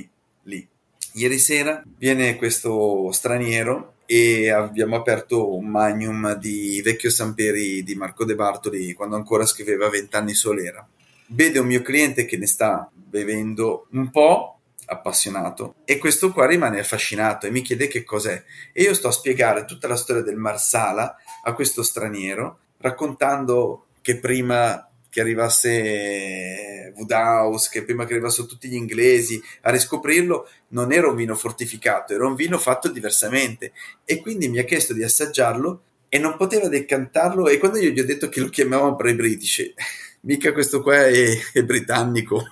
lì. Ieri sera viene questo straniero e abbiamo aperto un magnum di Vecchio Samperi di Marco De Bartoli quando ancora scriveva 20 anni solera. Vede un mio cliente che ne sta bevendo un po', appassionato, e questo qua rimane affascinato e mi chiede che cos'è, e io sto a spiegare tutta la storia del Marsala a questo straniero, raccontando che prima che arrivasse Woodhouse, che prima che arrivassero tutti gli inglesi a riscoprirlo, non era un vino fortificato, era un vino fatto diversamente, e quindi mi ha chiesto di assaggiarlo e non poteva decantarlo, e quando io gli ho detto che lo chiamavano pre-british, mica questo qua è britannico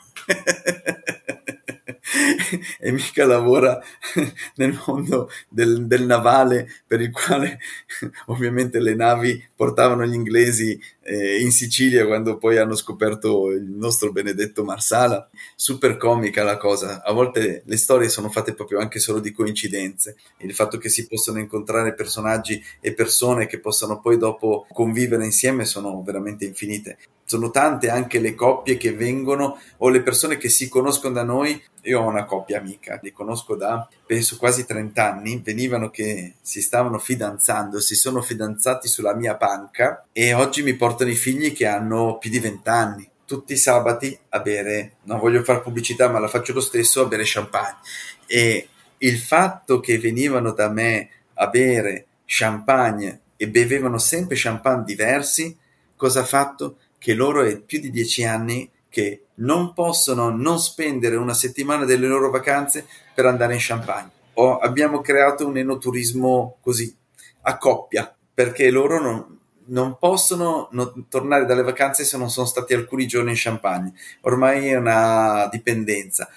e mica lavora nel mondo del navale, per il quale ovviamente le navi portavano gli inglesi in Sicilia quando poi hanno scoperto il nostro benedetto Marsala. Super comica la cosa, a volte le storie sono fatte proprio anche solo di coincidenze, il fatto che si possano incontrare personaggi e persone che possano poi dopo convivere insieme sono veramente infinite. Sono tante anche le coppie che vengono o le persone che si conoscono da noi. Io ho una coppia amica, li conosco da penso quasi 30 anni, venivano che si stavano fidanzando, si sono fidanzati sulla mia panca e oggi mi portano i figli che hanno più di 20 anni. Tutti i sabati a bere, non voglio fare pubblicità ma la faccio lo stesso, a bere champagne. E il fatto che venivano da me a bere champagne e bevevano sempre champagne diversi, cosa ha fatto? Che loro è più di 10 anni che non possono non spendere una settimana delle loro vacanze per andare in Champagne. Abbiamo creato un enoturismo così, a coppia, perché loro non possono non tornare dalle vacanze se non sono stati alcuni giorni in Champagne. Ormai è una dipendenza,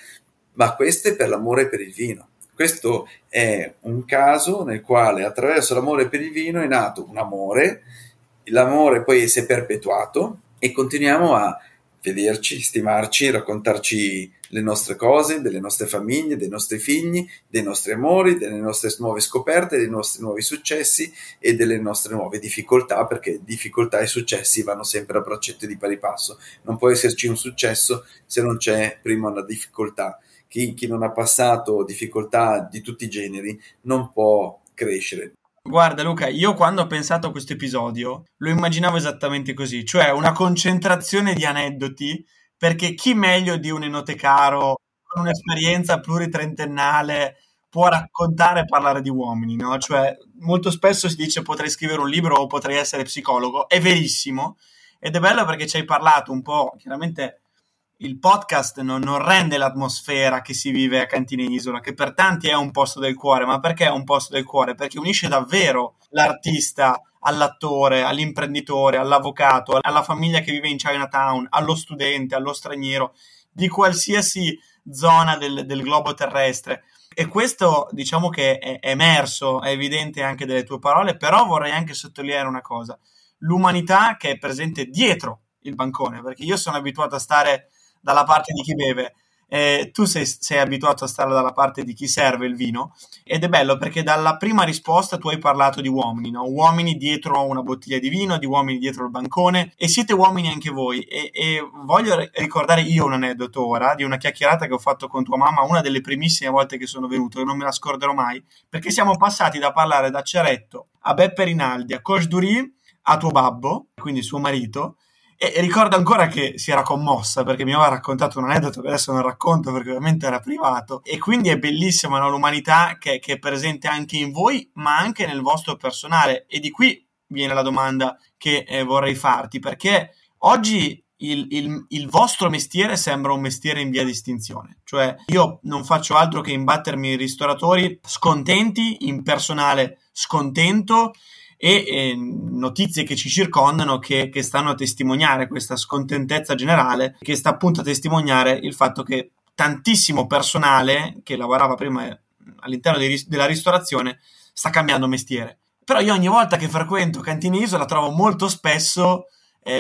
ma questo è per l'amore per il vino. Questo è un caso nel quale attraverso l'amore per il vino è nato un amore, l'amore poi si è perpetuato e continuiamo a vederci, stimarci, raccontarci le nostre cose, delle nostre famiglie, dei nostri figli, dei nostri amori, delle nostre nuove scoperte, dei nostri nuovi successi e delle nostre nuove difficoltà, perché difficoltà e successi vanno sempre a braccetto di pari passo. Non può esserci un successo se non c'è prima una difficoltà. Chi non ha passato difficoltà di tutti i generi non può crescere. Guarda Luca, io quando ho pensato a questo episodio lo immaginavo esattamente così, cioè una concentrazione di aneddoti, perché chi meglio di un enotecaro con un'esperienza pluritrentennale può raccontare e parlare di uomini, no? Cioè, molto spesso si dice potrei scrivere un libro o potrei essere psicologo, è verissimo, ed è bello perché ci hai parlato un po', chiaramente il podcast non rende l'atmosfera che si vive a Cantine Isola, che per tanti è un posto del cuore, ma perché è un posto del cuore? Perché unisce davvero l'artista all'attore, all'imprenditore, all'avvocato, alla famiglia che vive in Chinatown, allo studente, allo straniero, di qualsiasi zona del globo terrestre. E questo diciamo che è emerso, è evidente anche dalle tue parole, però vorrei anche sottolineare una cosa: l'umanità che è presente dietro il bancone, perché io sono abituato a stare dalla parte di chi beve, tu sei abituato a stare dalla parte di chi serve il vino, ed è bello perché dalla prima risposta tu hai parlato di uomini, no? Uomini dietro una bottiglia di vino, di uomini dietro il bancone, e siete uomini anche voi, e voglio ricordare io un aneddoto ora di una chiacchierata che ho fatto con tua mamma una delle primissime volte che sono venuto, e non me la scorderò mai, perché siamo passati da parlare da Ceretto a Beppe Rinaldi a Coach Dury a tuo babbo, quindi suo marito. E ricordo ancora che si era commossa perché mi aveva raccontato un aneddoto che adesso non racconto perché ovviamente era privato, e quindi è bellissima, no? L'umanità che è presente anche in voi ma anche nel vostro personale, e di qui viene la domanda che vorrei farti, perché oggi il vostro mestiere sembra un mestiere in via di estinzione, cioè io non faccio altro che imbattermi in ristoratori scontenti, in personale scontento, e notizie che ci circondano che stanno a testimoniare questa scontentezza generale, che sta appunto a testimoniare il fatto che tantissimo personale che lavorava prima all'interno della ristorazione sta cambiando mestiere. Però io ogni volta che frequento Cantine Isola trovo molto spesso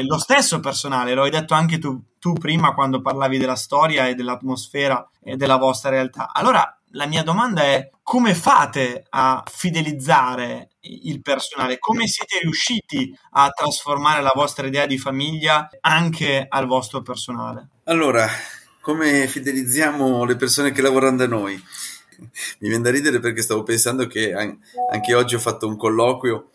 lo stesso personale, lo hai detto anche tu prima quando parlavi della storia e dell'atmosfera e della vostra realtà. Allora la mia domanda è: come fate a fidelizzare il personale? Come siete riusciti a trasformare la vostra idea di famiglia anche al vostro personale? Allora, come fidelizziamo le persone che lavorano da noi? Mi viene da ridere perché stavo pensando che anche oggi ho fatto un colloquio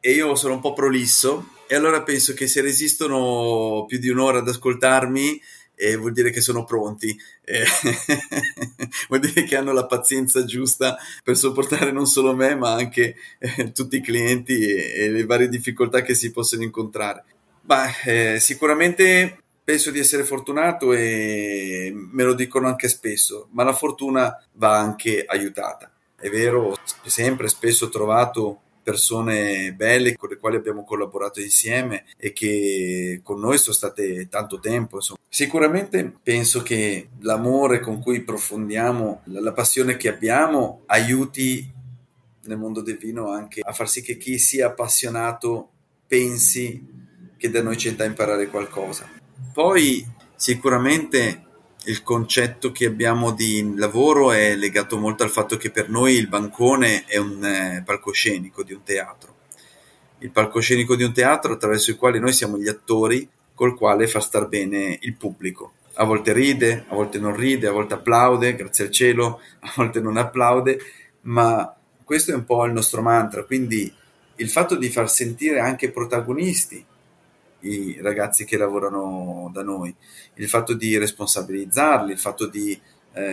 e io sono un po' prolisso, e allora penso che se resistono più di un'ora ad ascoltarmi vuol dire che sono pronti, vuol dire che hanno la pazienza giusta per sopportare non solo me ma anche tutti i clienti e le varie difficoltà che si possono incontrare. Sicuramente penso di essere fortunato, e me lo dicono anche spesso, ma la fortuna va anche aiutata. È vero, sempre spesso ho trovato persone belle con le quali abbiamo collaborato insieme e che con noi sono state tanto tempo, insomma. Sicuramente penso che l'amore con cui profondiamo, la passione che abbiamo, aiuti nel mondo del vino anche a far sì che chi sia appassionato pensi che da noi c'è da imparare qualcosa. Poi sicuramente il concetto che abbiamo di lavoro è legato molto al fatto che per noi il bancone è un palcoscenico di un teatro. Il palcoscenico di un teatro attraverso il quale noi siamo gli attori, col quale far star bene il pubblico. A volte ride, a volte non ride, a volte applaude, grazie al cielo, a volte non applaude, ma questo è un po' il nostro mantra. Quindi il fatto di far sentire anche protagonisti i ragazzi che lavorano da noi, il fatto di responsabilizzarli, il fatto di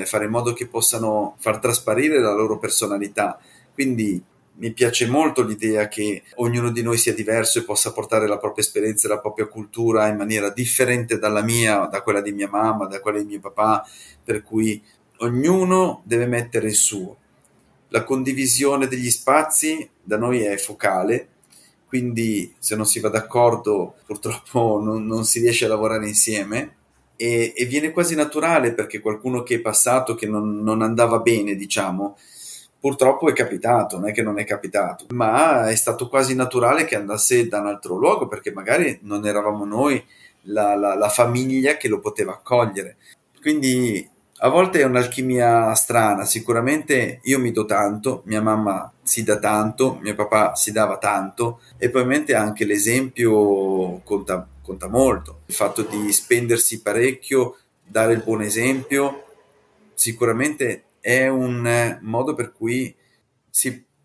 fare in modo che possano far trasparire la loro personalità. Quindi mi piace molto l'idea che ognuno di noi sia diverso e possa portare la propria esperienza e la propria cultura in maniera differente dalla mia, da quella di mia mamma, da quella di mio papà, per cui ognuno deve mettere il suo. La condivisione degli spazi da noi è focale, quindi se non si va d'accordo purtroppo non si riesce a lavorare insieme, e viene quasi naturale, perché qualcuno che è passato, che non andava bene, diciamo, purtroppo è capitato, non è che non è capitato, ma è stato quasi naturale che andasse da un altro luogo, perché magari non eravamo noi la famiglia che lo poteva accogliere. Quindi a volte è un'alchimia strana. Sicuramente io mi do tanto, mia mamma si dà tanto, mio papà si dava tanto, e probabilmente anche l'esempio conta molto. Il fatto di spendersi parecchio, dare il buon esempio, sicuramente è un modo per cui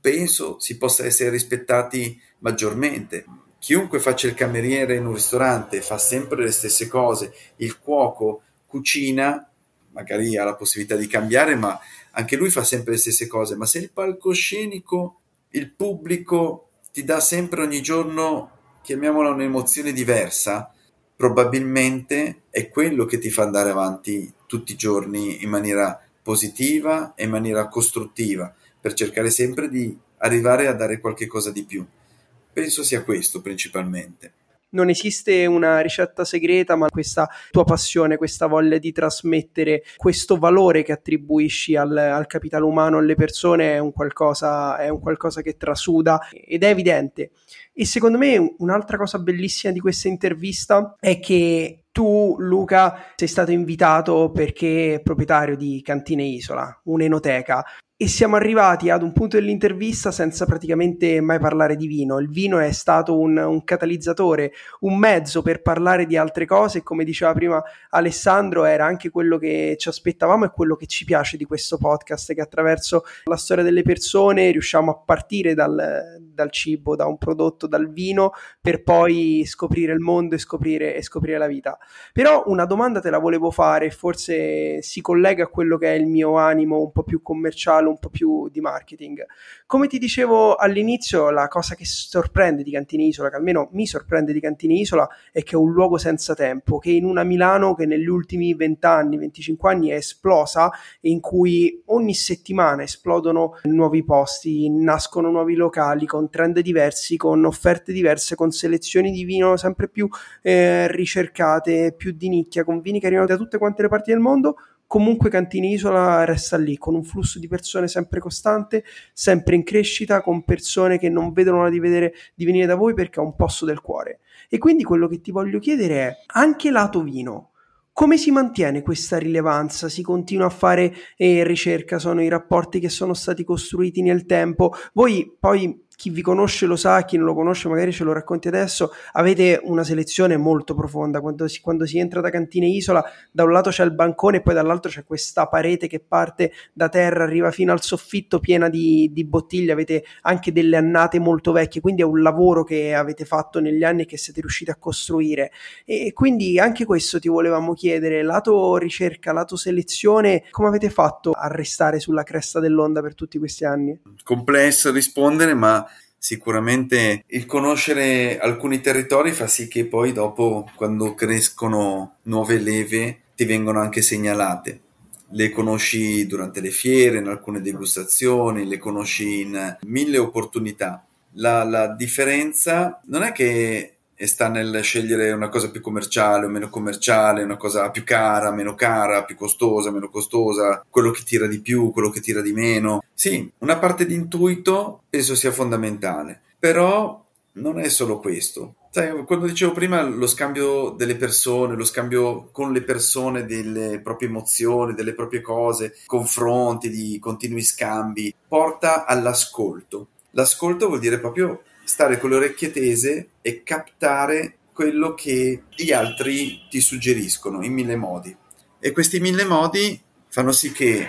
penso si possa essere rispettati maggiormente. Chiunque faccia il cameriere in un ristorante fa sempre le stesse cose, il cuoco cucina, magari ha la possibilità di cambiare, ma anche lui fa sempre le stesse cose. Ma se il palcoscenico, il pubblico ti dà sempre ogni giorno, chiamiamola, un'emozione diversa, probabilmente è quello che ti fa andare avanti tutti i giorni in maniera positiva e in maniera costruttiva, per cercare sempre di arrivare a dare qualche cosa di più. Penso sia questo principalmente. non esiste una ricetta segreta, ma questa tua passione, questa voglia di trasmettere questo valore che attribuisci al capitale umano, alle persone, è un qualcosa che trasuda ed è evidente. E secondo me un'altra cosa bellissima di questa intervista è che tu, Luca, sei stato invitato perché è proprietario di Cantine Isola, un'enoteca, e siamo arrivati ad un punto dell'intervista senza praticamente mai parlare di vino. Il vino è stato un catalizzatore, un mezzo per parlare di altre cose, e come diceva prima Alessandro, era anche quello che ci aspettavamo e quello che ci piace di questo podcast, che attraverso la storia delle persone riusciamo a partire dal cibo, da un prodotto, dal vino, per poi scoprire il mondo e scoprire la vita. Però una domanda te la volevo fare, forse si collega a quello che è il mio animo un po' più commerciale, un po' più di marketing. Come ti dicevo all'inizio, la cosa che sorprende di Cantine Isola, che almeno mi sorprende di Cantine Isola, è che è un luogo senza tempo, che in una Milano che negli ultimi 20 anni, 25 anni è esplosa, in cui ogni settimana esplodono nuovi posti, nascono nuovi locali con trend diversi, con offerte diverse, con selezioni di vino sempre più ricercate, più di nicchia, con vini che arrivano da tutte quante le parti del mondo. Comunque Cantine Isola resta lì, con un flusso di persone sempre costante, sempre in crescita, con persone che non vedono l'ora di venire da voi perché è un posto del cuore. E quindi quello che ti voglio chiedere è, anche lato vino, come si mantiene questa rilevanza? Si continua a fare ricerca? Sono i rapporti che sono stati costruiti nel tempo? Voi poi, chi vi conosce lo sa, chi non lo conosce magari ce lo racconti adesso, avete una selezione molto profonda. Quando si entra da Cantine Isola, da un lato c'è il bancone e poi dall'altro c'è questa parete che parte da terra, arriva fino al soffitto, piena di bottiglie. Avete anche delle annate molto vecchie, quindi è un lavoro che avete fatto negli anni e che siete riusciti a costruire. E quindi anche questo ti volevamo chiedere, lato ricerca, lato selezione, come avete fatto a restare sulla cresta dell'onda per tutti questi anni? Complesso rispondere, ma sicuramente il conoscere alcuni territori fa sì che poi dopo, quando crescono nuove leve, ti vengono anche segnalate. Le conosci durante le fiere, in alcune degustazioni, le conosci in mille opportunità. La differenza non è che sta nel scegliere una cosa più commerciale o meno commerciale, una cosa più cara, meno cara, più costosa, meno costosa, quello che tira di più, quello che tira di meno. Sì, una parte di intuito penso sia fondamentale, però non è solo questo. Sai, quando dicevo prima, lo scambio delle persone, lo scambio con le persone delle proprie emozioni, delle proprie cose, confronti, di continui scambi, porta all'ascolto. L'ascolto vuol dire proprio stare con le orecchie tese e captare quello che gli altri ti suggeriscono in mille modi. E questi mille modi fanno sì che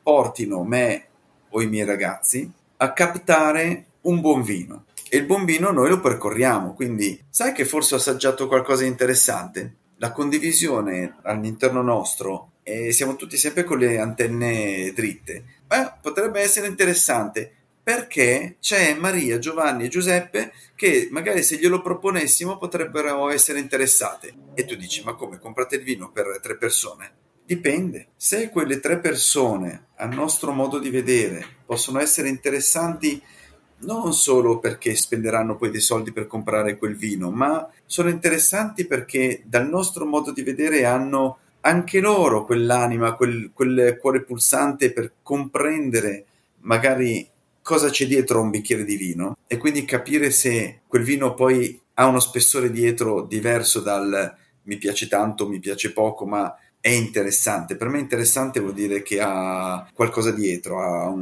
portino me o i miei ragazzi a captare un buon vino. E il buon vino noi lo percorriamo, quindi sai che forse ho assaggiato qualcosa di interessante. La condivisione all'interno nostro, e siamo tutti sempre con le antenne dritte. Beh, potrebbe essere interessante, perché c'è Maria, Giovanni e Giuseppe che magari se glielo proponessimo potrebbero essere interessate. E tu dici, ma come, comprate il vino per 3 persone? Dipende. Se quelle 3 persone, a nostro modo di vedere, possono essere interessanti non solo perché spenderanno poi dei soldi per comprare quel vino, ma sono interessanti perché dal nostro modo di vedere hanno anche loro quell'anima, quel cuore pulsante per comprendere magari cosa c'è dietro un bicchiere di vino, e quindi capire se quel vino poi ha uno spessore dietro diverso dal mi piace tanto, mi piace poco, ma è interessante. Per me interessante vuol dire che ha qualcosa dietro, ha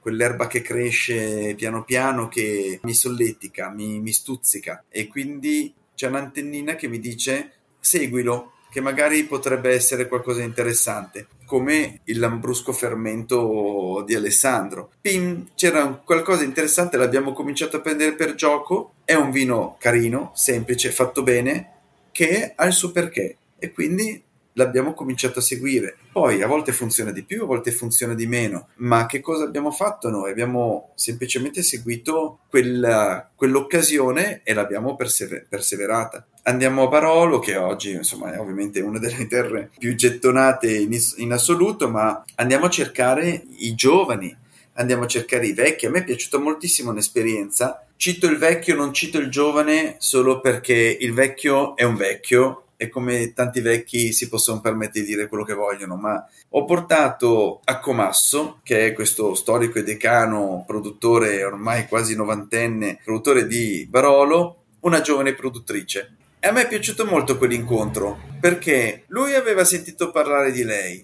quell'erba che cresce piano piano, che mi solletica, mi stuzzica, e quindi c'è un'antennina che mi dice seguilo, che magari potrebbe essere qualcosa di interessante, come il Lambrusco Fermento di Alessandro. Pim, c'era qualcosa di interessante, l'abbiamo cominciato a prendere per gioco, è un vino carino, semplice, fatto bene, che ha il suo perché, e quindi l'abbiamo cominciato a seguire. Poi a volte funziona di più, a volte funziona di meno, ma che cosa abbiamo fatto noi? Abbiamo semplicemente seguito quell'occasione e l'abbiamo perseverata. Andiamo a Barolo, che oggi insomma è ovviamente una delle terre più gettonate in assoluto, ma andiamo a cercare i giovani, andiamo a cercare i vecchi. A me è piaciuta moltissimo un'esperienza, cito il vecchio, non cito il giovane solo perché il vecchio è un vecchio e come tanti vecchi si possono permettere di dire quello che vogliono, ma ho portato a Comasso, che è questo storico e decano produttore ormai quasi novantenne, produttore di Barolo, una giovane produttrice. E a me è piaciuto molto quell'incontro perché lui aveva sentito parlare di lei.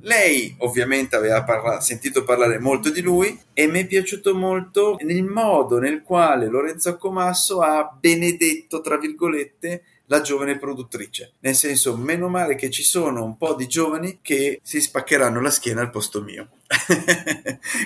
Lei ovviamente aveva sentito parlare molto di lui e mi è piaciuto molto il modo nel quale Lorenzo Comasso ha benedetto, tra virgolette, la giovane produttrice. Nel senso, meno male che ci sono un po' di giovani che si spaccheranno la schiena al posto mio.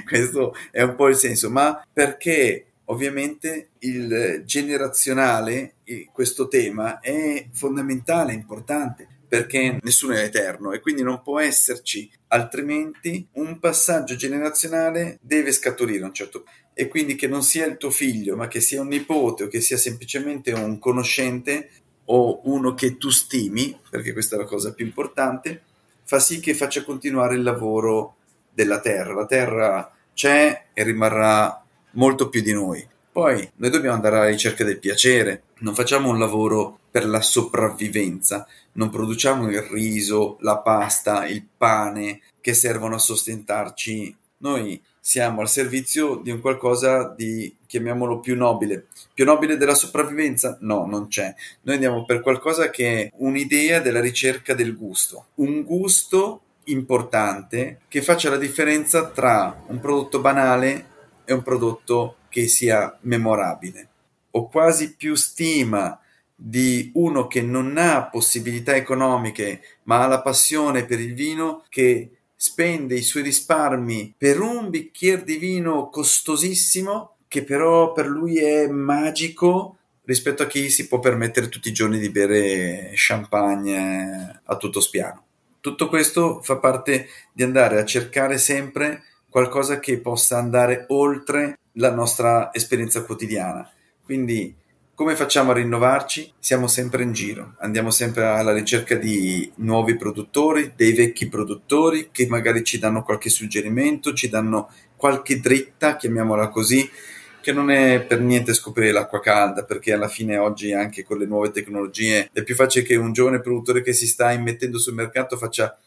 Questo è un po' il senso, ma perché ovviamente il generazionale, questo tema, è fondamentale, importante. Perché nessuno è eterno e quindi non può esserci, altrimenti un passaggio generazionale deve scaturire a un certo punto. E quindi che non sia il tuo figlio, ma che sia un nipote o che sia semplicemente un conoscente o uno che tu stimi, perché questa è la cosa più importante, fa sì che faccia continuare il lavoro della terra. La terra c'è e rimarrà molto più di noi. Poi noi dobbiamo andare alla ricerca del piacere, non facciamo un lavoro per la sopravvivenza, non produciamo il riso, la pasta, il pane che servono a sostentarci. Noi siamo al servizio di un qualcosa di, chiamiamolo, più nobile. Più nobile della sopravvivenza? No, non c'è. Noi andiamo per qualcosa che è un'idea della ricerca del gusto, un gusto importante che faccia la differenza tra un prodotto banale e un prodotto che sia memorabile. Ho quasi più stima di uno che non ha possibilità economiche ma ha la passione per il vino, che spende i suoi risparmi per un bicchiere di vino costosissimo che però per lui è magico, rispetto a chi si può permettere tutti i giorni di bere champagne a tutto spiano. Tutto questo fa parte di andare a cercare sempre qualcosa che possa andare oltre la nostra esperienza quotidiana. Quindi come facciamo a rinnovarci? Siamo sempre in giro, andiamo sempre alla ricerca di nuovi produttori, dei vecchi produttori che magari ci danno qualche suggerimento, ci danno qualche dritta, chiamiamola così, che non è per niente scoprire l'acqua calda, perché alla fine oggi anche con le nuove tecnologie è più facile che un giovane produttore che si sta immettendo sul mercato faccia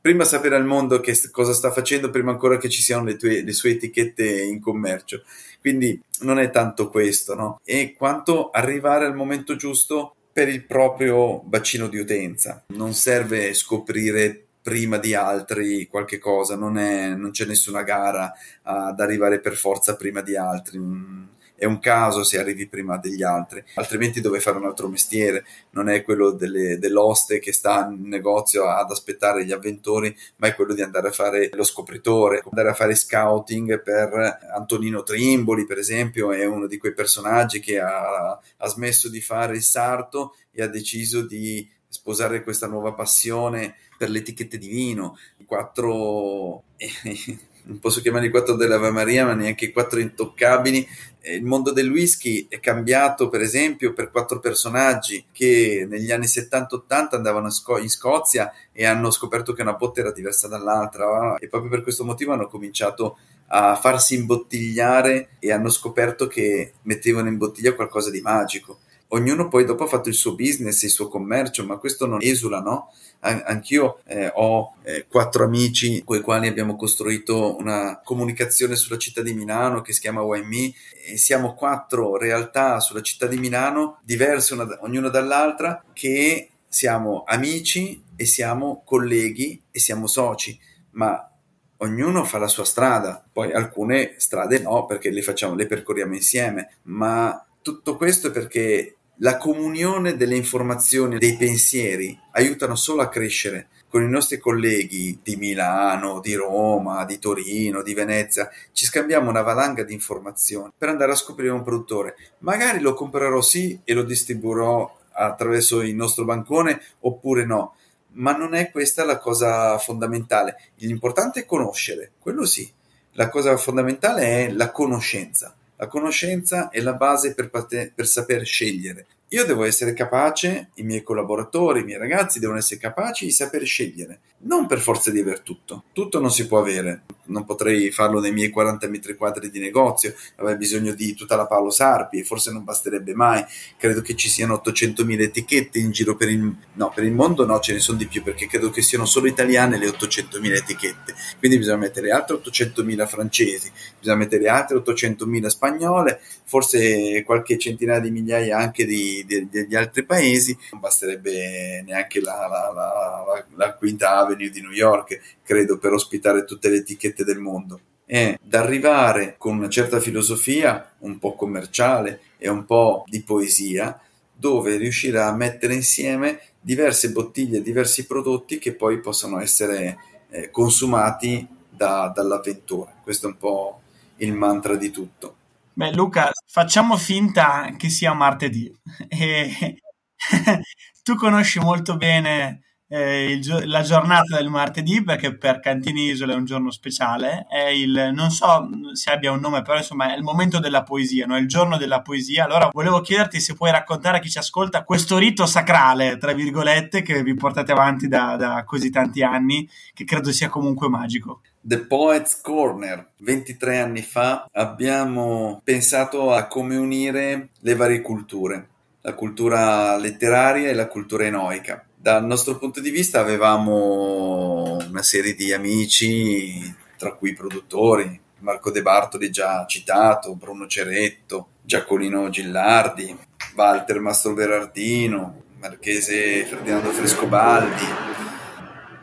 prima sapere al mondo che cosa sta facendo, prima ancora che ci siano le sue etichette in commercio. Quindi non è tanto questo, no? E quanto arrivare al momento giusto per il proprio bacino di utenza. Non serve scoprire prima di altri qualche cosa, non c'è nessuna gara ad arrivare per forza prima di altri. È un caso se arrivi prima degli altri, altrimenti dove fare un altro mestiere, non è quello dell'oste che sta in negozio ad aspettare gli avventori, ma è quello di andare a fare lo scopritore, andare a fare scouting per Antonino Trimboli, per esempio, è uno di quei personaggi che ha smesso di fare il sarto e ha deciso di sposare questa nuova passione per le etichette di vino, i quattro... non posso chiamare i quattro dell'Ave Maria, ma neanche i quattro intoccabili. Il mondo del whisky è cambiato, per esempio, per quattro personaggi che negli anni 70-80 andavano in Scozia e hanno scoperto che una botte era diversa dall'altra e proprio per questo motivo hanno cominciato a farsi imbottigliare e hanno scoperto che mettevano in bottiglia qualcosa di magico. Ognuno poi dopo ha fatto il suo business, il suo commercio, ma questo non esula, no? Anch'io ho quattro amici con i quali abbiamo costruito una comunicazione sulla città di Milano che si chiama Why Me, e siamo quattro realtà sulla città di Milano, diverse ognuna dall'altra, che siamo amici e siamo colleghi e siamo soci, ma ognuno fa la sua strada. Poi alcune strade no, perché le percorriamo insieme, ma... Tutto questo perché la comunione delle informazioni, dei pensieri, aiutano solo a crescere. Con i nostri colleghi di Milano, di Roma, di Torino, di Venezia, ci scambiamo una valanga di informazioni per andare a scoprire un produttore. Magari lo comprerò sì e lo distribuirò attraverso il nostro bancone oppure no, ma non è questa la cosa fondamentale. L'importante è conoscere, quello sì. La cosa fondamentale è la conoscenza. La conoscenza è la base per saper scegliere. Io devo essere capace, i miei collaboratori, i miei ragazzi devono essere capaci di saper scegliere. Non per forza di aver tutto. Tutto non si può avere. Non potrei farlo nei miei 40 metri quadri di negozio. Avrei bisogno di tutta la Paolo Sarpi e forse non basterebbe mai. Credo che ci siano 800.000 etichette in giro per il... No, per il mondo no, ce ne sono di più, perché credo che siano solo italiane le 800.000 etichette. Quindi bisogna mettere altre 800.000 francesi, bisogna mettere altre 800.000 spagnole, forse qualche centinaia di migliaia anche degli altri paesi. Non basterebbe neanche la Quinta Avenue di New York, credo, per ospitare tutte le etichette del mondo. E da arrivare con una certa filosofia un po' commerciale e un po' di poesia, dove riuscire a mettere insieme diverse bottiglie, diversi prodotti che poi possono essere consumati dall'avventura. Questo è un po' il mantra di tutto. Beh, Luca, facciamo finta che sia martedì e tu conosci molto bene la giornata del martedì, perché per Cantine Isola è un giorno speciale, è il, non so se abbia un nome, però insomma è il momento della poesia, no? È il giorno della poesia. Allora volevo chiederti se puoi raccontare a chi ci ascolta questo rito sacrale, tra virgolette, che vi portate avanti da così tanti anni, che credo sia comunque magico. The Poets Corner. 23 anni fa abbiamo pensato a come unire le varie culture, la cultura letteraria e la cultura enoica. Dal nostro punto di vista avevamo una serie di amici, tra cui i produttori, Marco De Bartoli già citato, Bruno Ceretto, Giacolino Gillardi, Walter Mastro Berardino, Marchese Ferdinando Frescobaldi,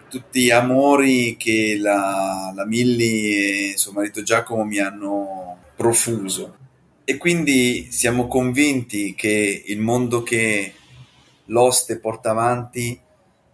tutti amori che la Millie e suo marito Giacomo mi hanno profuso. E quindi siamo convinti che il mondo che l'oste porta avanti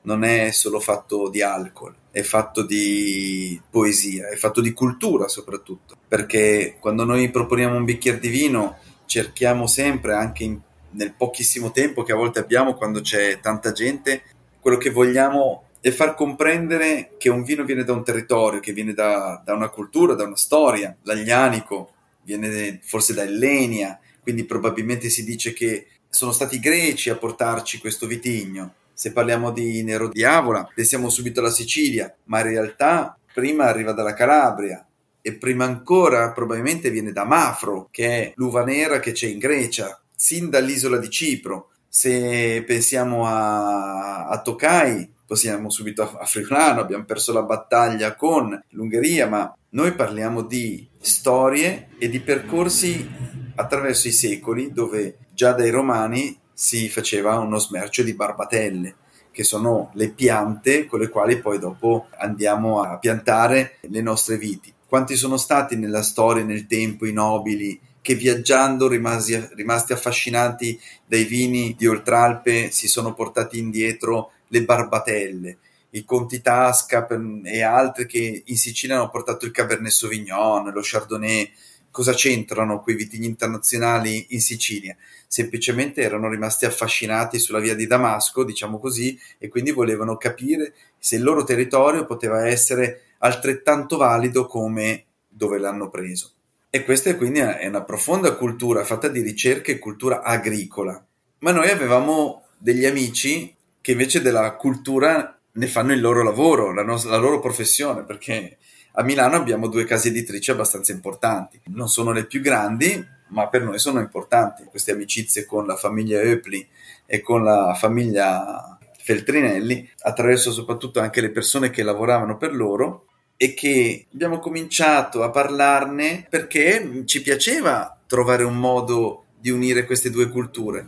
non è solo fatto di alcol, è fatto di poesia, è fatto di cultura soprattutto, perché quando noi proponiamo un bicchiere di vino cerchiamo sempre, anche nel pochissimo tempo che a volte abbiamo quando c'è tanta gente, quello che vogliamo è far comprendere che un vino viene da un territorio, che viene da una cultura, da una storia. L'aglianico viene forse da Ellenia, quindi probabilmente si dice che sono stati i greci a portarci questo vitigno. Se parliamo di Nero Diavola, pensiamo subito alla Sicilia, ma in realtà prima arriva dalla Calabria e prima ancora probabilmente viene da Mafro, che è l'uva nera che c'è in Grecia, sin dall'isola di Cipro. Se pensiamo a Tokai, possiamo subito a Friulano, abbiamo perso la battaglia con l'Ungheria, ma noi parliamo di storie e di percorsi attraverso i secoli, dove già dai Romani si faceva uno smercio di barbatelle, che sono le piante con le quali poi dopo andiamo a piantare le nostre viti. Quanti sono stati nella storia, nel tempo, i nobili che viaggiando rimasti affascinati dai vini di Oltralpe si sono portati indietro le barbatelle, i conti Tasca e altri che in Sicilia hanno portato il Cabernet Sauvignon, lo Chardonnay. Cosa c'entrano quei vitigni internazionali in Sicilia? Semplicemente erano rimasti affascinati sulla via di Damasco, diciamo così, e quindi volevano capire se il loro territorio poteva essere altrettanto valido come dove l'hanno preso. E questa quindi è una profonda cultura fatta di ricerca e cultura agricola. Ma noi avevamo degli amici che invece della cultura ne fanno il loro lavoro, la loro professione, perché a Milano abbiamo due case editrici abbastanza importanti, non sono le più grandi, ma per noi sono importanti. Queste amicizie con la famiglia Oepli e con la famiglia Feltrinelli, attraverso soprattutto anche le persone che lavoravano per loro, e che abbiamo cominciato a parlarne perché ci piaceva trovare un modo di unire queste due culture.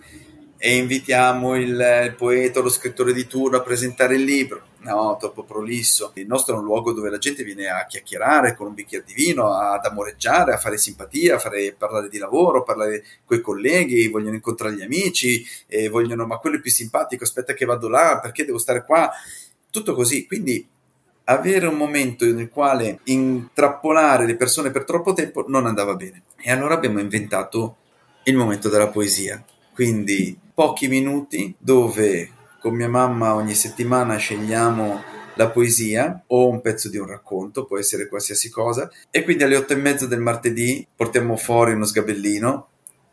E invitiamo il poeta o lo scrittore di turno a presentare il libro. No, troppo prolisso. Il nostro è un luogo dove la gente viene a chiacchierare con un bicchiere di vino, ad amoreggiare, a fare simpatia, parlare di lavoro, parlare coi colleghi, vogliono incontrare gli amici, ma quello è più simpatico, aspetta che vado là, perché devo stare qua? Tutto così. Quindi avere un momento nel quale intrappolare le persone per troppo tempo non andava bene. E allora abbiamo inventato il momento della poesia. Quindi pochi minuti dove con mia mamma ogni settimana scegliamo la poesia o un pezzo di un racconto, può essere qualsiasi cosa, e quindi alle 8:30 del martedì portiamo fuori uno sgabellino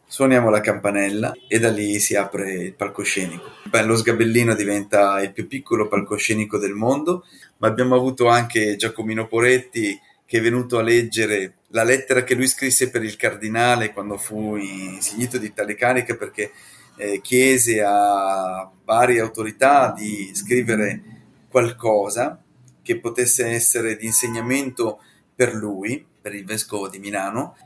Suoniamo la campanella e da lì si apre il palcoscenico. Lo sgabellino diventa il più piccolo palcoscenico del mondo, ma abbiamo avuto anche Giacomino Poretti che è venuto a leggere la lettera che lui scrisse per il cardinale quando fu insignito di tale carica, perché chiese a varie autorità di scrivere qualcosa che potesse essere di insegnamento per lui, per il vescovo di Milano,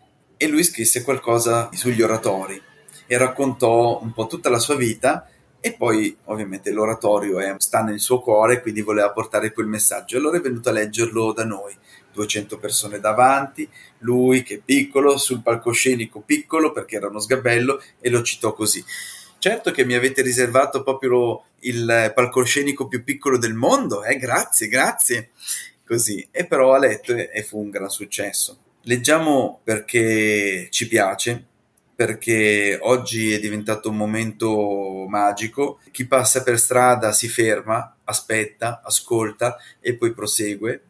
e lui scrisse qualcosa sugli oratori e raccontò un po' tutta la sua vita, e poi ovviamente l'oratorio sta nel suo cuore, quindi voleva portare quel messaggio. Allora è venuto a leggerlo da noi, 200 persone davanti, lui che è piccolo, sul palcoscenico piccolo perché era uno sgabello, e lo citò così. Certo che mi avete riservato proprio il palcoscenico più piccolo del mondo, grazie, così. E però ha letto e fu un gran successo. Leggiamo perché ci piace, perché oggi è diventato un momento magico. Chi passa per strada si ferma, aspetta, ascolta e poi prosegue.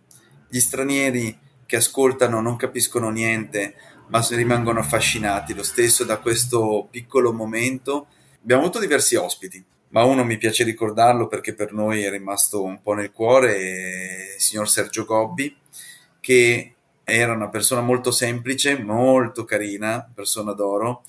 Gli stranieri che ascoltano non capiscono niente, ma rimangono affascinati lo stesso da questo piccolo momento. Abbiamo avuto diversi ospiti, ma uno mi piace ricordarlo perché per noi è rimasto un po' nel cuore, il signor Sergio Gobbi, che era una persona molto semplice, molto carina, persona d'oro,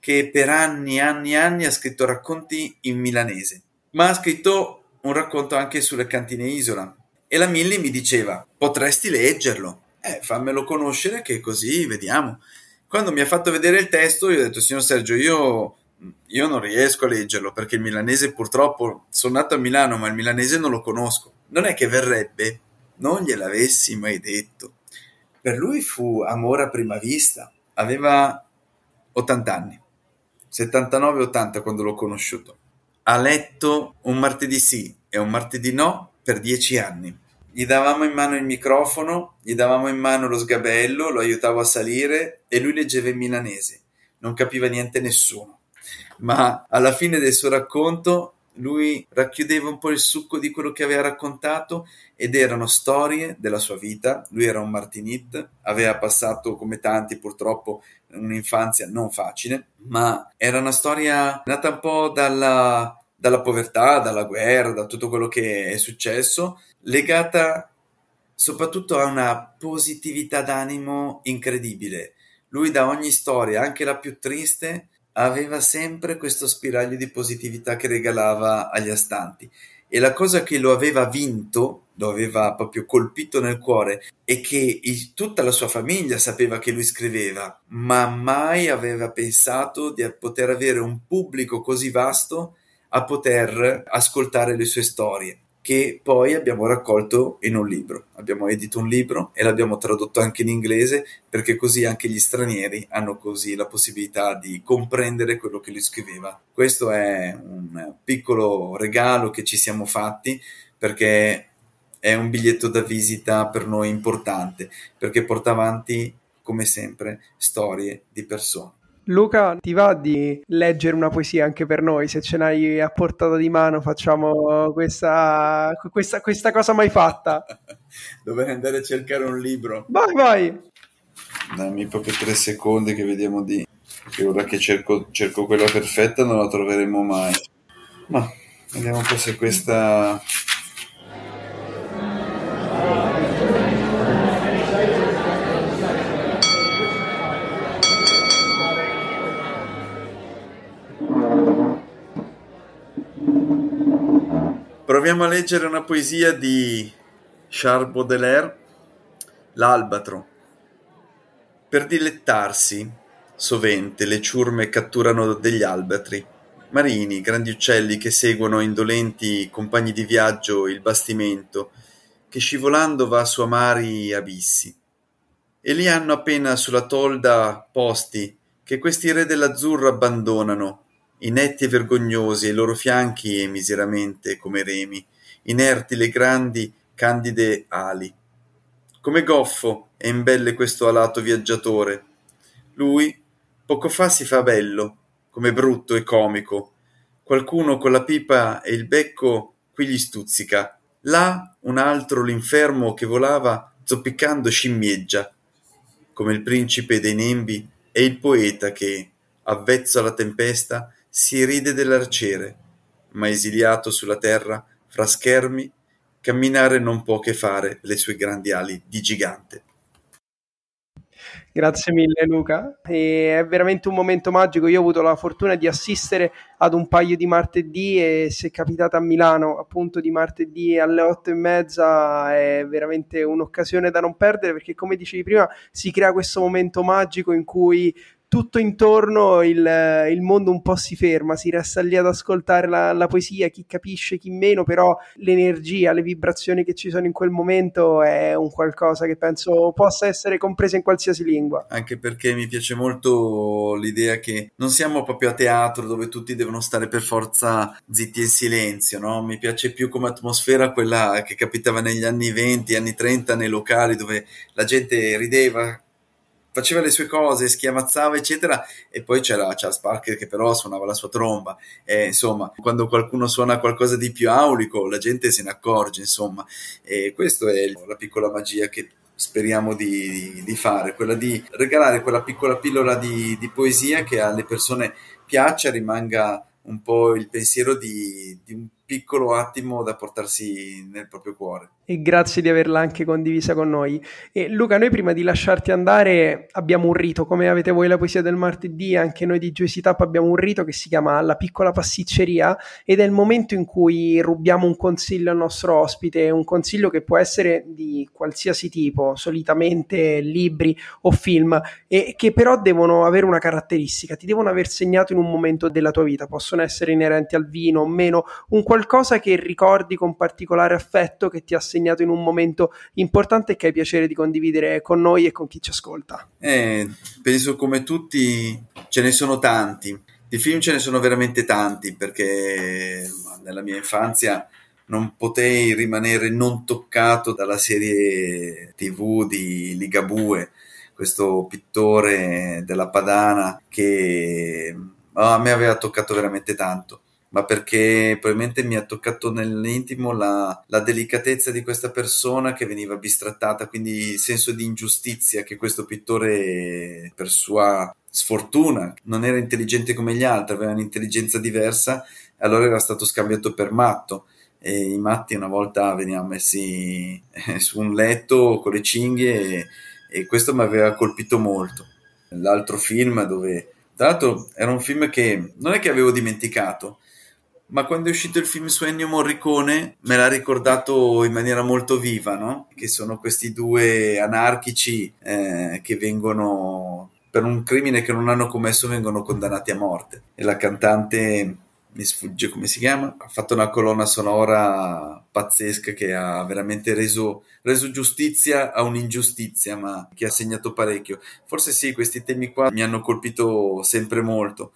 che per anni ha scritto racconti in milanese, ma ha scritto un racconto anche sulle Cantine Isola, e la Millie mi diceva: potresti leggerlo, fammelo conoscere che così vediamo. Quando mi ha fatto vedere il testo io ho detto: signor Sergio, io non riesco a leggerlo perché il milanese, purtroppo sono nato a Milano ma il milanese non lo conosco. Non è che verrebbe, non gliel'avessi mai detto. Per lui fu amore a prima vista, aveva 80 anni, 79-80 quando l'ho conosciuto. Ha letto Un martedì sì e Un martedì no per 10 anni. Gli davamo in mano il microfono, gli davamo in mano lo sgabello, lo aiutavo a salire e lui leggeva in milanese. Non capiva niente nessuno, ma alla fine del suo racconto lui racchiudeva un po' il succo di quello che aveva raccontato, ed erano storie della sua vita. Lui era un Martinit, aveva passato come tanti purtroppo un'infanzia non facile, ma era una storia nata un po' dalla povertà, dalla guerra, da tutto quello che è successo, legata soprattutto a una positività d'animo incredibile. Lui da ogni storia, anche la più triste, aveva sempre questo spiraglio di positività che regalava agli astanti, e la cosa che lo aveva vinto, lo aveva proprio colpito nel cuore, è che tutta la sua famiglia sapeva che lui scriveva, ma mai aveva pensato di poter avere un pubblico così vasto a poter ascoltare le sue storie, che poi abbiamo raccolto in un libro. Abbiamo edito un libro e l'abbiamo tradotto anche in inglese, perché così anche gli stranieri hanno così la possibilità di comprendere quello che lui scriveva. Questo è un piccolo regalo che ci siamo fatti, perché è un biglietto da visita per noi importante, perché porta avanti, come sempre, storie di persone. Luca, ti va di leggere una poesia anche per noi? Se ce n'hai a portata di mano, facciamo questa cosa mai fatta. Dovrei andare a cercare un libro. Vai. Dammi proprio 3 secondi che vediamo che ora che cerco quella perfetta non la troveremo mai. Ma vediamo un po' se questa... Proviamo a leggere una poesia di Charles Baudelaire, L'albatro. Per dilettarsi, sovente le ciurme catturano degli albatri, marini, grandi uccelli che seguono indolenti compagni di viaggio il bastimento, che scivolando va su amari abissi. E li hanno appena sulla tolda posti, che questi re dell'azzurro abbandonano, inetti e vergognosi ai loro fianchi e miseramente come remi, inerti le grandi candide ali. Come goffo è imbelle questo alato viaggiatore. Lui poco fa si fa bello, come brutto e comico. Qualcuno con la pipa e il becco qui gli stuzzica. Là un altro l'infermo che volava zoppicando scimmeggia. Come il principe dei nembi è il poeta che, avvezzo alla tempesta, si ride dell'arciere, ma esiliato sulla terra, fra schermi, camminare non può che fare le sue grandi ali di gigante. Grazie mille Luca, e è veramente un momento magico. Io ho avuto la fortuna di assistere ad un paio di martedì e se capitate a Milano appunto di martedì alle 8:30 è veramente un'occasione da non perdere, perché come dicevi prima si crea questo momento magico in cui tutto intorno il mondo un po' si ferma, si resta lì ad ascoltare la poesia, chi capisce, chi meno, però l'energia, le vibrazioni che ci sono in quel momento è un qualcosa che penso possa essere compresa in qualsiasi lingua. Anche perché mi piace molto l'idea che non siamo proprio a teatro dove tutti devono stare per forza zitti in silenzio, no? Mi piace più come atmosfera quella che capitava negli anni 20, anni 30 nei locali dove la gente rideva, faceva le sue cose, schiamazzava eccetera, e poi c'era Charles Parker che però suonava la sua tromba, e insomma quando qualcuno suona qualcosa di più aulico la gente se ne accorge, insomma, e questa è la piccola magia che speriamo di fare, quella di regalare quella piccola pillola di poesia che alle persone piaccia, rimanga un po' il pensiero di un piccolo attimo da portarsi nel proprio cuore. E grazie di averla anche condivisa con noi. E Luca, noi prima di lasciarti andare abbiamo un rito, come avete voi la poesia del martedì, anche noi di Juice It Up abbiamo un rito che si chiama La Piccola Pasticceria, ed è il momento in cui rubiamo un consiglio al nostro ospite, un consiglio che può essere di qualsiasi tipo, solitamente libri o film, e che però devono avere una caratteristica, ti devono aver segnato in un momento della tua vita, possono essere inerenti al vino o meno, un qualcosa che ricordi con particolare affetto, che ti ha segnato in un momento importante e che hai piacere di condividere con noi e con chi ci ascolta. Penso come tutti ce ne sono tanti, di film ce ne sono veramente tanti, perché nella mia infanzia non potei rimanere non toccato dalla serie TV di Ligabue, questo pittore della Padana che a me aveva toccato veramente tanto, ma perché probabilmente mi ha toccato nell'intimo la delicatezza di questa persona che veniva bistrattata, quindi il senso di ingiustizia che questo pittore, per sua sfortuna, non era intelligente come gli altri, aveva un'intelligenza diversa, allora era stato scambiato per matto, e i matti una volta venivano messi su un letto con le cinghie, e questo mi aveva colpito molto. L'altro film dove, tra l'altro era un film che non è che avevo dimenticato, ma quando è uscito il film su Ennio Morricone me l'ha ricordato in maniera molto viva, no? Che sono questi due anarchici che vengono, per un crimine che non hanno commesso, vengono condannati a morte. E la cantante, mi sfugge come si chiama, ha fatto una colonna sonora pazzesca che ha veramente reso giustizia a un'ingiustizia, ma che ha segnato parecchio. Forse sì, questi temi qua mi hanno colpito sempre molto.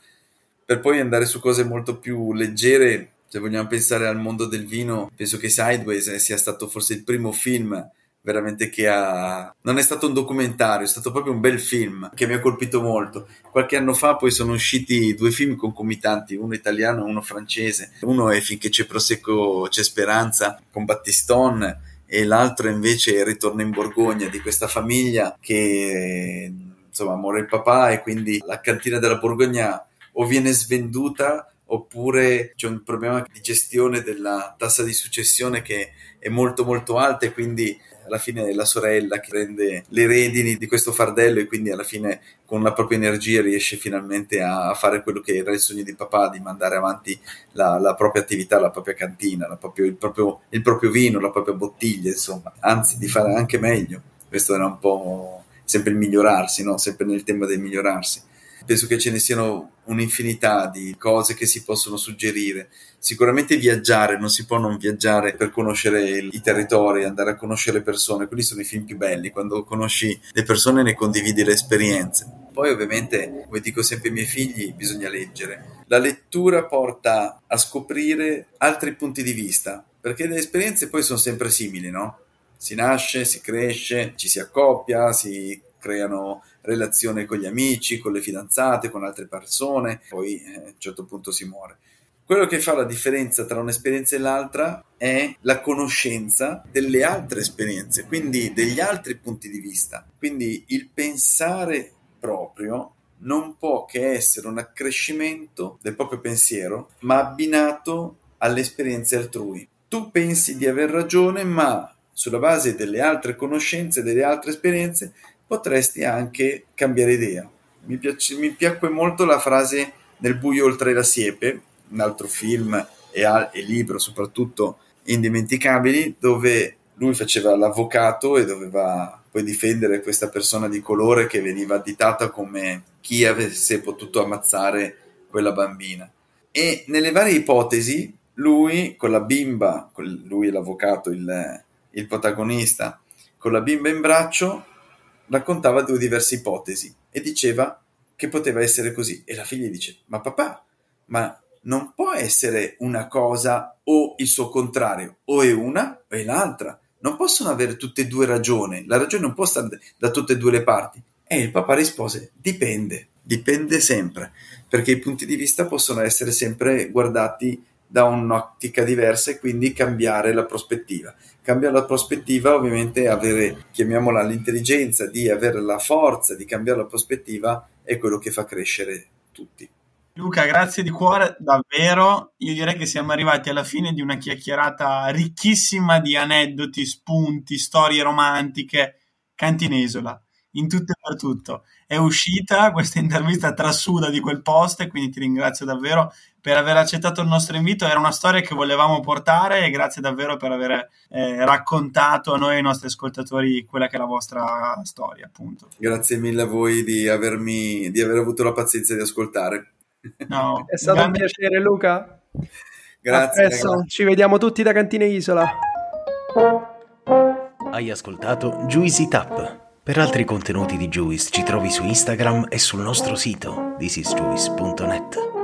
Per poi andare su cose molto più leggere, se vogliamo pensare al mondo del vino, penso che Sideways sia stato forse il primo film veramente che ha... Non è stato un documentario, è stato proprio un bel film che mi ha colpito molto. Qualche anno fa poi sono usciti due film concomitanti, uno italiano e uno francese. Uno è Finché c'è Prosecco c'è Speranza con Battiston, e l'altro invece è Ritorno in Borgogna, di questa famiglia che insomma muore il papà e quindi la cantina della Borgogna o viene svenduta, oppure c'è un problema di gestione della tassa di successione che è molto molto alta, e quindi alla fine è la sorella che prende le redini di questo fardello, e quindi alla fine con la propria energia riesce finalmente a fare quello che era il sogno di papà, di mandare avanti la propria attività, la propria cantina, il proprio vino, la propria bottiglia, insomma, anzi di fare anche meglio. Questo era un po' sempre il migliorarsi, no? Sempre nel tema del migliorarsi. Penso che ce ne siano un'infinità di cose che si possono suggerire. Sicuramente viaggiare, non si può non viaggiare per conoscere i territori, andare a conoscere le persone. Quelli sono i film più belli, quando conosci le persone ne condividi le esperienze. Poi ovviamente, come dico sempre ai miei figli, bisogna leggere. La lettura porta a scoprire altri punti di vista, perché le esperienze poi sono sempre simili, no? Si nasce, si cresce, ci si accoppia, si creano relazione con gli amici, con le fidanzate, con altre persone, poi a un certo punto si muore. Quello che fa la differenza tra un'esperienza e l'altra è la conoscenza delle altre esperienze, quindi degli altri punti di vista. Quindi il pensare proprio non può che essere un accrescimento del proprio pensiero, ma abbinato alle esperienze altrui. Tu pensi di aver ragione, ma sulla base delle altre conoscenze, delle altre esperienze, potresti anche cambiare idea. Mi piacque molto la frase "nel buio oltre la siepe", un altro film e libro soprattutto indimenticabili, dove lui faceva l'avvocato e doveva poi difendere questa persona di colore che veniva additata come chi avesse potuto ammazzare quella bambina. E nelle varie ipotesi lui con la bimba, lui è l'avvocato, il protagonista, con la bimba in braccio raccontava due diverse ipotesi e diceva che poteva essere così, e la figlia dice: ma papà, ma non può essere una cosa o il suo contrario, o è una o è l'altra, non possono avere tutte e due ragione, la ragione non può stare da tutte e due le parti. E il papà rispose: dipende sempre, perché i punti di vista possono essere sempre guardati da un'ottica diversa e quindi cambiare la prospettiva. Cambiare la prospettiva, ovviamente avere, chiamiamola, l'intelligenza di avere la forza di cambiare la prospettiva, è quello che fa crescere tutti. Luca, grazie di cuore, davvero. Io direi che siamo arrivati alla fine di una chiacchierata ricchissima di aneddoti, spunti, storie romantiche. Cantine Isola, in tutto e per tutto. È uscita questa intervista trasuda di quel post e quindi ti ringrazio davvero per aver accettato il nostro invito. Era una storia che volevamo portare e grazie davvero per aver raccontato a noi e ai nostri ascoltatori quella che è la vostra storia, appunto. Grazie mille a voi di aver avuto la pazienza di ascoltare. No, è stato un piacere, Luca. Grazie. Adesso ci vediamo tutti da Cantine Isola. Hai ascoltato Juice It Up. Per altri contenuti di Juice ci trovi su Instagram e sul nostro sito thisisjuice.net.